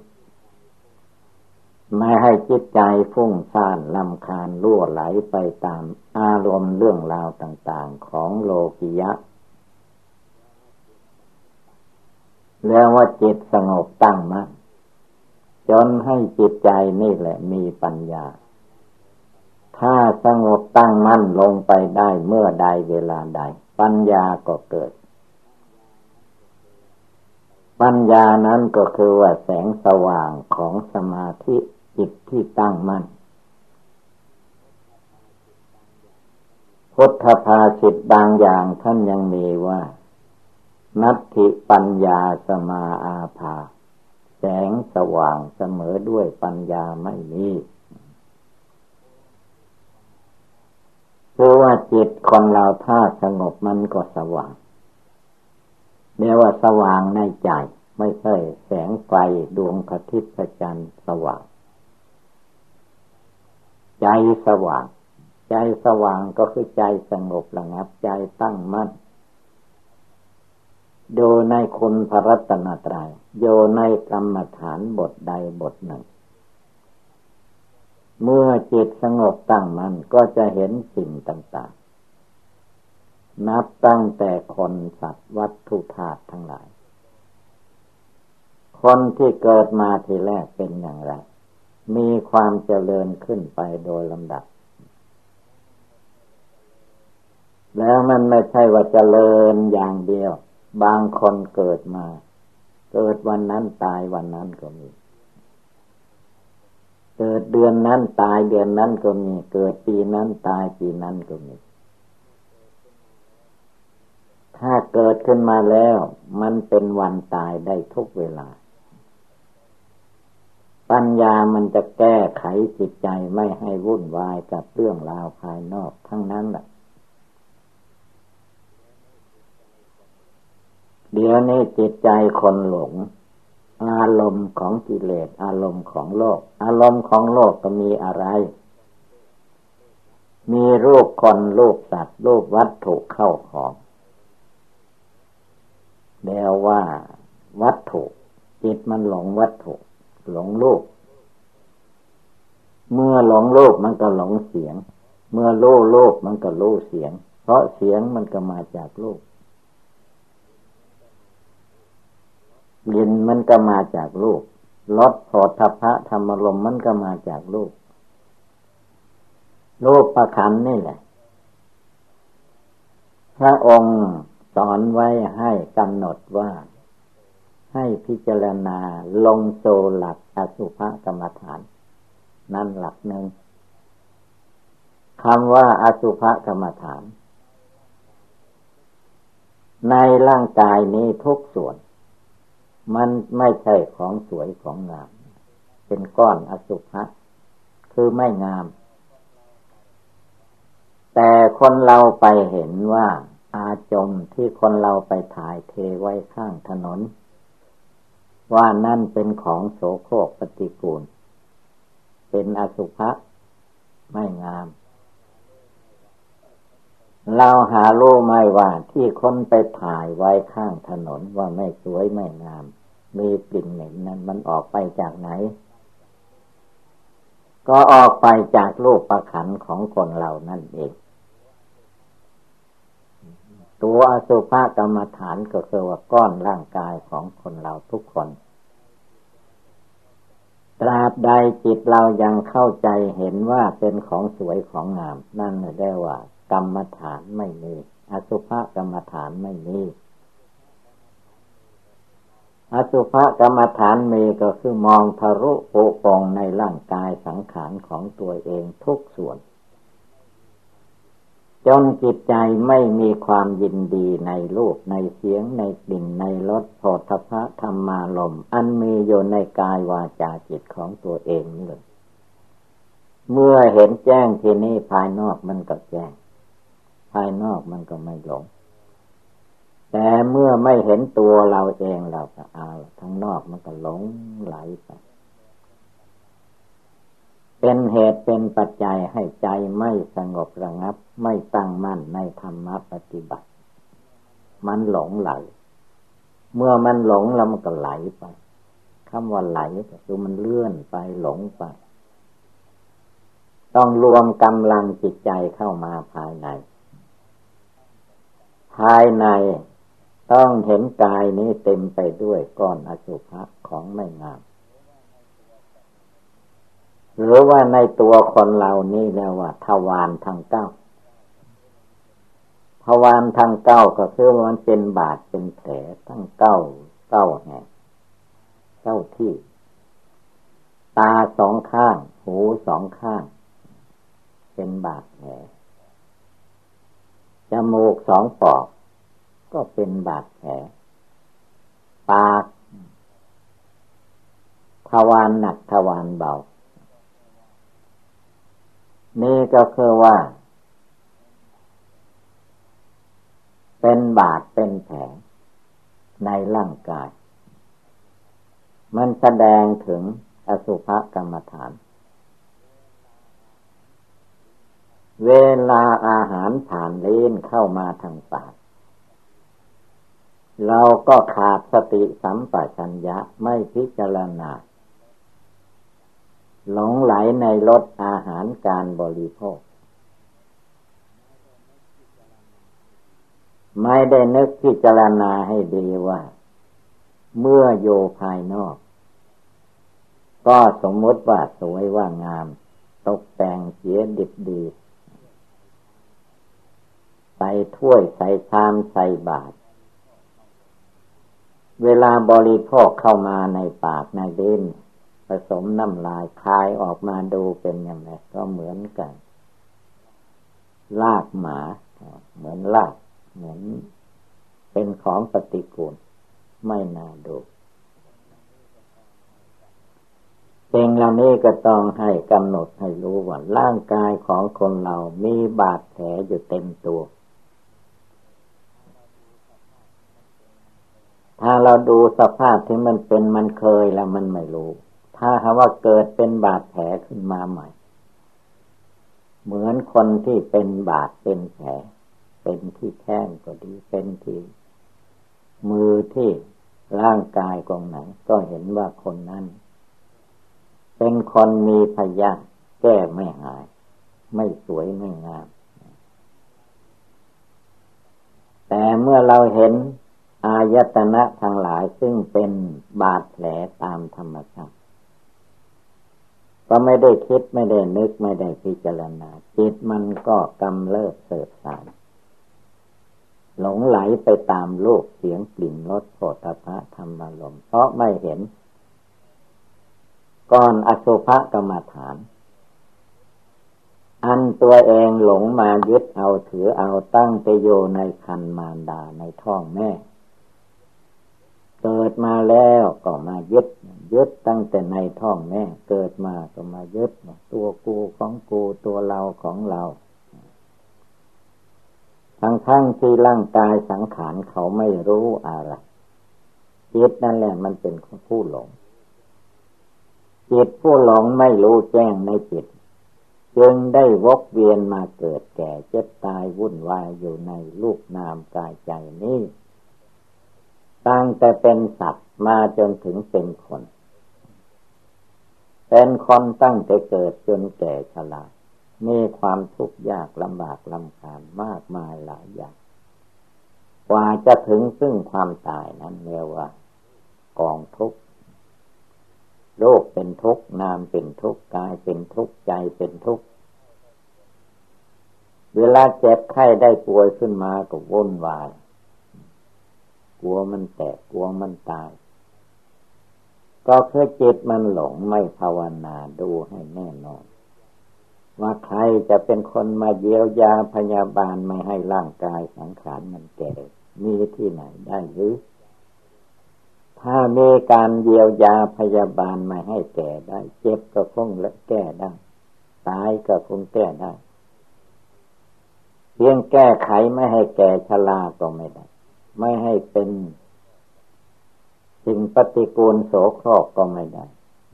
ไม่ให้จิตใจฟุ้งซ่านรำคาญรั่วไหลไปตามอารมณ์เรื่องราวต่างๆของโลกิยะเรียกว่าจิตสงบตั้งมั่นจนให้จิตใจนี่แหละมีปัญญาถ้าสงบตั้งมั่นลงไปได้เมื่อใดเวลาใดปัญญาก็เกิดปัญญานั้นก็คือว่าแสงสว่างของสมาธิจิตที่ตั้งมั่นพุทธภาษิตบางอย่างท่านยังมีว่านัตถิปัญญาสมาอาภาแสงสว่างเสมอด้วยปัญญาไม่มีเพราะว่าจิตคนเราถ้าสงบมันก็สว่างเรียกว่าสว่างในใจไม่ใช่แสงไฟดวงอาทิตย์พระจันทร์สว่างใจสว่างใจสว่างก็คือใจสงบระงับใจตั้งมั่นโยในคุณพระรัตนตรัยโยในกรรมฐานบทใดบทหนึ่งเมื่อจิตสงบตั้งมั่นก็จะเห็นสิ่งต่างๆนับตั้งแต่คนสัตว์วัตถุธาตุทั้งหลาย คนที่เกิดมาทีแรกเป็นอย่างไรมีความเจริญขึ้นไปโดยลำดับแล้วมันไม่ใช่ว่าเจริญอย่างเดียวบางคนเกิดมาเกิดวันนั้นตายวันนั้นก็มีเกิดเดือนนั้นตายเดือนนั้นก็มีเกิดปีนั้นตายปีนั้นก็มีถ้าเกิดขึ้นมาแล้วมันเป็นวันตายได้ทุกเวลาปัญญามันจะแก้ไขจิตใจไม่ให้วุ่นวายกับเรื่องราวภายนอกทั้งนั้นแหละเดี๋ยวนี้จิตใจคนหลงอารมณ์ของกิเลสอารมณ์ของโลกอารมณ์ของโลกก็มีอะไรมีรูปคนรูปสัตว์รูปวัตถุเข้าของแปลว่าวัตถุจิตมันหลงวัตถุหลงรูปเมื่อหลงรูปมันก็หลงเสียงเมื่อรู้รูปมันก็รู้เสียงเพราะเสียงมันก็มาจากรูปกลิ่นมันก็มาจากรูปรสโผฏฐัพพะธรรมารมณ์มันก็มาจากรูปรูปประคันนี่แหละพระองค์สอนไว้ให้กำหนดว่าให้พิจารณาลงโซหลักอสุภกรรมฐานนั่นหลักหนึ่งคำว่าอสุภกรรมฐานในร่างกายนี้ทุกส่วนมันไม่ใช่ของสวยของงามเป็นก้อนอสุภะคือไม่งามแต่คนเราไปเห็นว่าอาจมที่คนเราไปถ่ายเทไว้ข้างถนนว่านั่นเป็นของโสโครกปฏิกูลเป็นอสุภะไม่งามเราหารู้ไม่ว่าที่คนไปถ่ายไว้ข้างถนนว่าไม่สวยไม่งามมีกลิ่นเหม็นนั้นมันออกไปจากไหนก็ออกไปจากรูปขันธ์ของคนเรานั่นเองตัวอสุภกรรมฐานก็คือว่าก้อนร่างกายของคนเราทุกคนตราบใดจิตเรายังเข้าใจเห็นว่าเป็นของสวยของงามนั่นเรียกว่ากรรมฐานไม่มีอสุภกรรมฐานไม่มีอสุภกรรมฐานมีก็คือมองทะลุโปร่งปองในร่างกายสังขารของตัวเองทุกส่วนจนจิตใจไม่มีความยินดีในรูปในเสียงในกลิ่นในรสโผฏฐัพพะธรรมารมณ์อันมีอยู่ในกายวาจาจิตของตัวเองนี่เมื่อเห็นแจ้งที่นี่ภายนอกมันก็แจ้งภายนอกมันก็ไม่หลงแต่เมื่อไม่เห็นตัวเราเองเราก็เอาทั้งนอกมันก็หลงไหลไปเป็นเหตุเป็นปัจจัยให้ใจไม่สงบระงับไม่ตั้งมั่นในธรรมปฏิบัติมันหลงไหลเมื่อมันหลงแล้วมันก็ไหลไปคำว่าไหลก็คือมันเลื่อนไปหลงไปต้องรวมกำลังจิตใจเข้ามาภายในภายในต้องเห็นกายนี้เต็มไปด้วยก้อนอสุภะของไม่งามหรือว่าในตัวคนเรานี่เรียกว่าทวารทั้งเก้าทวารทั้งเก้าก็คือมันเป็นบาดเป็นแผลทั้งเก้าเก้าแห่งเก้าที่ตาสองข้างหูสองข้างเป็นบาดแผลจมูกสองปอกก็เป็นบาดแผลปากทวารหนักทวารเบานี่ก็คือว่าเป็นบาดเป็นแผลในร่างกายมันแสดงถึงอสุภกรรมฐานเวลาอาหารผ่านลิ้นเข้ามาทางปากเราก็ขาดสติสัมปชัญญะไม่พิจารณาหลงไหลในรสอาหารการบริโภคไม่ได้นึกพิจารณาให้ดีว่า เมื่อโยภายนอกก็สมมติว่าสวยว่างามตกแต่งเสียดิบดีใส่ถ้วยใส่ชามใส่บาตรเวลาบริโภคเข้ามาในปากในลิ้นผสมน้ำลายคายออกมาดูเป็นอย่างไรก็เหมือนกันลากหมาเหมือนลากเหมือนเป็นของปฏิกูลไม่น่าดูสิ่งเหล่านี้ก็ต้องให้กำหนดให้รู้ว่าร่างกายของคนเรามีบาดแผลอยู่เต็มตัวถ้าเราดูสภาพที่มันเป็นมันเคยแล้วมันไม่รู้ถ้าหากว่าเกิดเป็นบาดแผลขึ้นมาใหม่เหมือนคนที่เป็นบาดเป็นแผลเป็นที่แข้งก็ดีเป็นที่มือที่ร่างกายของไหนก็เห็นว่าคนนั้นเป็นคนมีพยาธิแก้ไม่หายไม่สวยไม่งามแต่เมื่อเราเห็นอายตนะทั้งหลายซึ่งเป็นบาดแผลตามธรรมชาติก็ไม่ได้คิดไม่ได้นึกไม่ได้พิจารณาจิตมันก็กำเริบเสบสารหลงไหลไปตามรูปเสียงกลิ่นรสโผฏฐัพพะธรรมารมณ์เพราะไม่เห็นก้อนอสุภกรรมฐานอันตัวเองหลงมายึดเอาถือเอาตั้งแต่อยู่ในครรภ์มารดาในท้องแม่เกิดมาแล้วก็มายึดยึดตั้งแต่ในท้องแม่เกิดมาก็มายึดตัวกูของกูตัวเราของเราทั้งทั้งที่ร่างกายสังขารเขาไม่รู้อะไรจิตนั่นแหละมันเป็นผู้หลงจิตผู้หลงไม่รู้แจ้งในจิตจึงได้วกเวียนมาเกิดแก่เจ็บตายวุ่นวายอยู่ในรูปนามกายใจนี้ตั้งแต่เป็นสัตว์มาจนถึงเป็นคนเป็นคนตั้งแต่เกิดจนแก่ชรามีความทุกข์ยากลำบากลำคาญมากมายหลายอย่างกว่าจะถึงซึ่งความตายนั้นเรียกว่ากองทุกข์โลกเป็นทุกข์นามเป็นทุกข์กายเป็นทุกข์ใจเป็นทุกข์เวลาเจ็บไข้ได้ป่วยขึ้นมาก็วุ่นวายกลัวมันแตกกลัวมันตายก็คือจิตมันหลงไม่ภาวนาดูให้แน่นอนว่าใครจะเป็นคนมาเยียวยาพยาบาลไม่ให้ร่างกายสังขารมันแก่มีที่ไหนได้หรือถ้ามีการเยียวยาพยาบาลไม่ให้แก่ได้เจ็บก็คงละแก้ได้ตายก็คงแก้ได้เพียงแก้ไขไม่ให้แก่ชราก็ไม่ได้ไม่ให้เป็นสิ่งปฏิกูลโสโครกก็ไม่ได้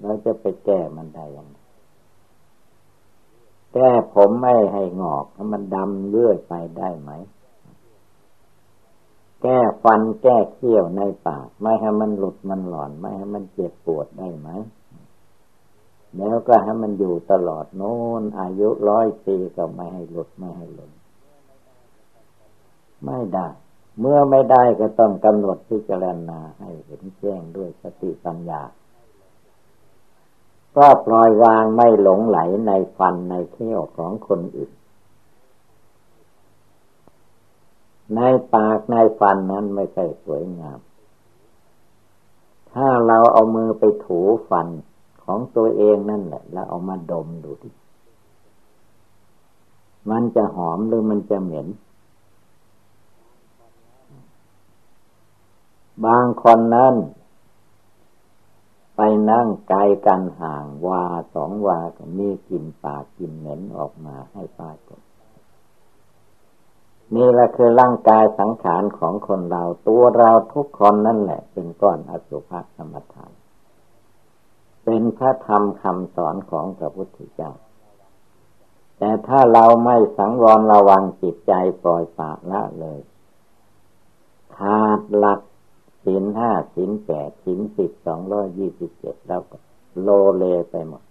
แล้วจะไปแก้มันได้ยังไงแก้ผมไม่ให้งอกให้มันดำเลื่อยไปได้ไหมแก้ฟันแก้เขี้ยวในปากไม่ให้มันหลุดมันหลอนไม่ให้มันเจ็บปวดได้ไหมแล้วก็ให้มันอยู่ตลอดโน้นอายุร้อยปีก็ไม่ให้หลุดไม่ให้หลุดไม่ได้เมื่อไม่ได้ก็ต้องกำหนดพิจารณาให้เห็นแจ้งด้วยสติปัญญาก็ปล่อยวางไม่หลงไหลในฟันในเขี้ยวของคนอื่นในปากในฟันนั้นไม่ใช่สวยงามถ้าเราเอามือไปถูฟันของตัวเองนั่นแหละแล้วเอามาดมดูดิมันจะหอมหรือมันจะเหม็นบางคนนั้นไปนั่งไกลกันห่างวาสองวาก็มีกลิ่นปากกลิ่นเหม็นออกมาให้ปรากฏนี่แหละคือร่างกายสังขารของคนเราตัวเราทุกคนนั่นแหละเป็นก้อนอสุภกรรมฐานเป็นพระธรรมคำสอนของพระพุทธเจ้าแต่ถ้าเราไม่สังวรระวังจิตใจปล่อยปละละเลยขาดหลักศีลห้าศีลแปดศีลสิบสองร้อยยี่สิบเจ็ดแล้วก็โลเลไปหมด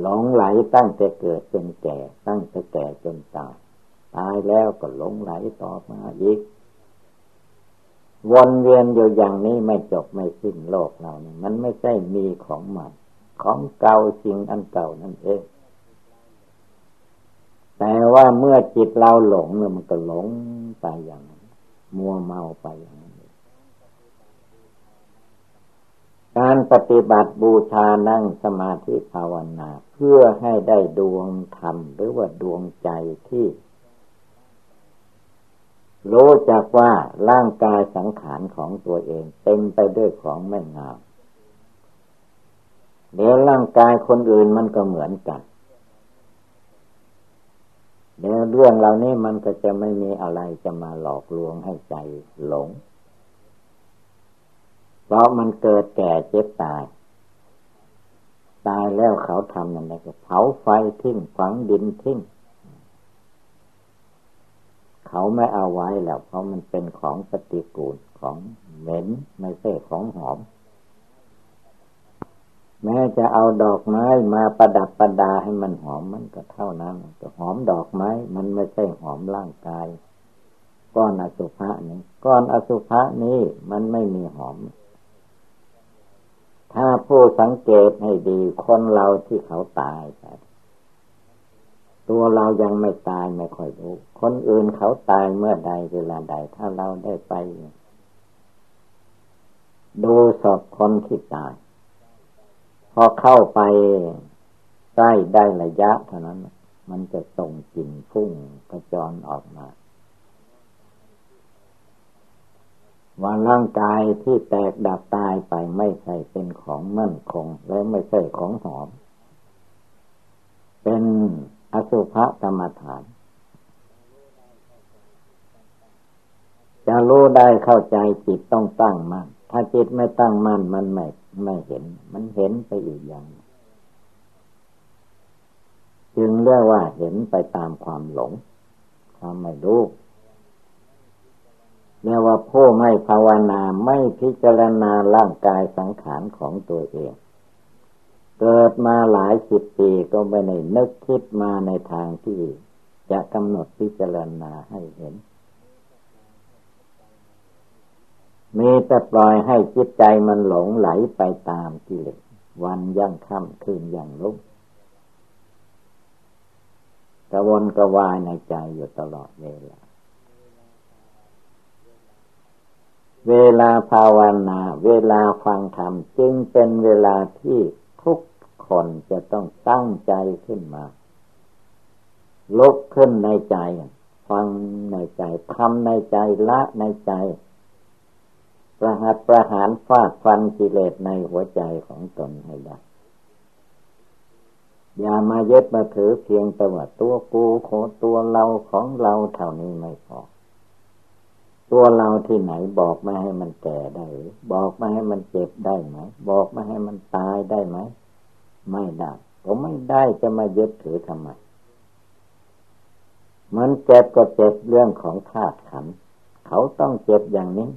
หลงไหลตั้งแต่เกิดจนแก่ตั้งแต่แก่จนตายตายแล้วก็หลงไหลต่อมาอีก วนเวียนอยู่อย่างนี้ไม่จบไม่สิ้นโลกเรานี่มันไม่ใช่มีของใหม่ของเก่าสิ่งอันเก่านั่นเองแต่ว่าเมื่อจิตเราหลงเนี่ยมันก็หลงไปอย่างนั้นมัวเมาไปอย่างนั้นการปฏิบัติบูชานั่งสมาธิภาวนาเพื่อให้ได้ดวงธรรมหรือว่าดวงใจที่รู้จักว่าร่างกายสังขารของตัวเองเต็มไปด้วยของไม่งามเดี๋ยวร่างกายคนอื่นมันก็เหมือนกันเดี๋ยวเรื่องเหล่านี้มันก็จะไม่มีอะไรจะมาหลอกลวงให้ใจหลงเพราะมันเกิดแก่เจ็บตายตายแล้วเขาทำอย่างไรก็เผาไฟทิ้งฝังดินทิ้งเขาไม่เอาไว้แล้วเพราะมันเป็นของปฏิกูลของเหม็นไม่ใช่ของหอมแม้จะเอาดอกไม้มาประดับประดาให้มันหอมมันก็เท่านั้นก็หอมดอกไม้มันไม่ใช่หอมร่างกายก้อนอสุภะนี้ก้อนอสุภะนี้มันไม่มีหอมถ้าผู้สังเกตให้ดีคนเราที่เขาตายไปตัวเรายังไม่ตายไม่ค่อยรู้คนอื่นเขาตายเมื่อใดเวลาใดถ้าเราได้ไปดูศพคนที่ตายพอเข้าไปใกล้ได้ระยะเท่านั้นมันจะส่งกลิ่นฟุ้งกระจรออกมาว่าร่างกายที่แตกดับตายไปไม่ใช่เป็นของมั่นคงและไม่ใช่ของหอมเป็นอสุภกรรมฐานจะรู้ได้เข้าใจจิตต้องตั้งมั่นถ้าจิตไม่ตั้งมั่นมันไม่ไม่เห็นมันเห็นไปอีกอย่างจึงเรียกว่าเห็นไปตามความหลงความไม่รู้เรียกว่าผู้ไม่ภาวนาไม่พิจารณาร่างกายสังขารของตัวเองเกิดมาหลายสิบปีก็ไม่ได้นึกคิดมาในทางที่จะกำหนดพิจารณาให้เห็นมีแต่ปล่อยให้จิตใจมันหลงไหลไปตามกิเลสวันย่างค่ำคืนย่างลุ่มกระวนกระวายในใจอยู่ตลอดเวลาเวลาภาวนาเวลาฟังธรรมจึงเป็นเวลาที่ทุกคนจะต้องตั้งใจขึ้นมาลุกขึ้นในใจฟังในใจทำในใจละในใจประหัตประหารฟาดฟันกิเลสในหัวใจของตนให้ได้อย่ามายึดมาถือเพียงแต่ว่าตัวกูของตัวเราของเราเท่านี้ไม่พอตัวเราที่ไหนบอกไม่ให้มันแก่ได้หรือบอกไม่ให้มันเจ็บได้ไหมบอกไม่ให้มันตายได้ไหมไม่ได้ก็ไม่ได้จะมายึดถือทำไมมันเจ็บก็เจ็บเรื่องของธาตุขันธ์เขาต้องเจ็บอย่างนี้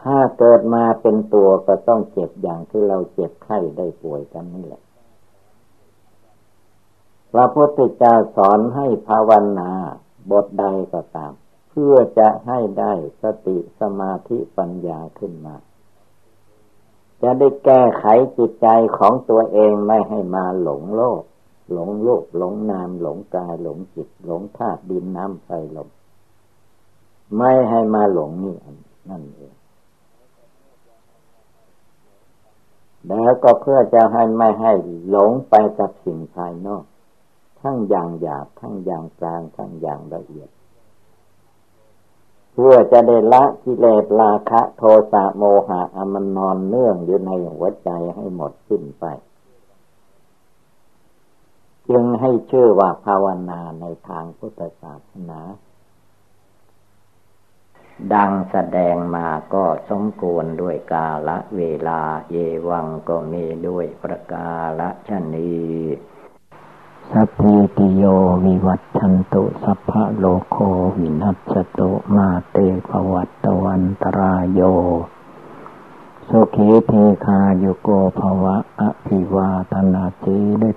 ถ้าเกิดมาเป็นตัวก็ต้องเจ็บอย่างที่เราเจ็บไข้ได้ป่วยกันนี่แหละพระพุทธเจ้าสอนให้ภาวนาบทใดก็ตามเพื่อจะให้ได้สติสมาธิปัญญาขึ้นมาจะได้แก้ไขจิตใจของตัวเองไม่ให้มาหลงโลกหลงโลกหลงนามหลงกายหลงจิตหลงธาตุดินน้ำไฟลมไม่ให้มาหลงนี่นั่นเองแล้วก็เพื่อจะให้ไม่ให้หลงไปกับสิ่งภายนอกทั้งอย่างหยาบทั้งอย่างกลางทั้งอย่างละเอียดเพื่อจะได้ละกิเลสราคะโทสะโมหะอันมันนอนเนื่องอยู่ในหัวใจให้หมดสิ้นไปจึงให้ชื่อว่าภาวนาในทางพุทธศาสนาดังแสดงมาก็สมควรด้วยกาลเวลาเยวังก็มีด้วยประกาศนีสัพพิติโยวิวัตชันตุสัพพะโลโควินัสสตุมาเตภวัตวันตรายโยสุขีเทคาโยโกภวะอภิวาทนาสีด้วย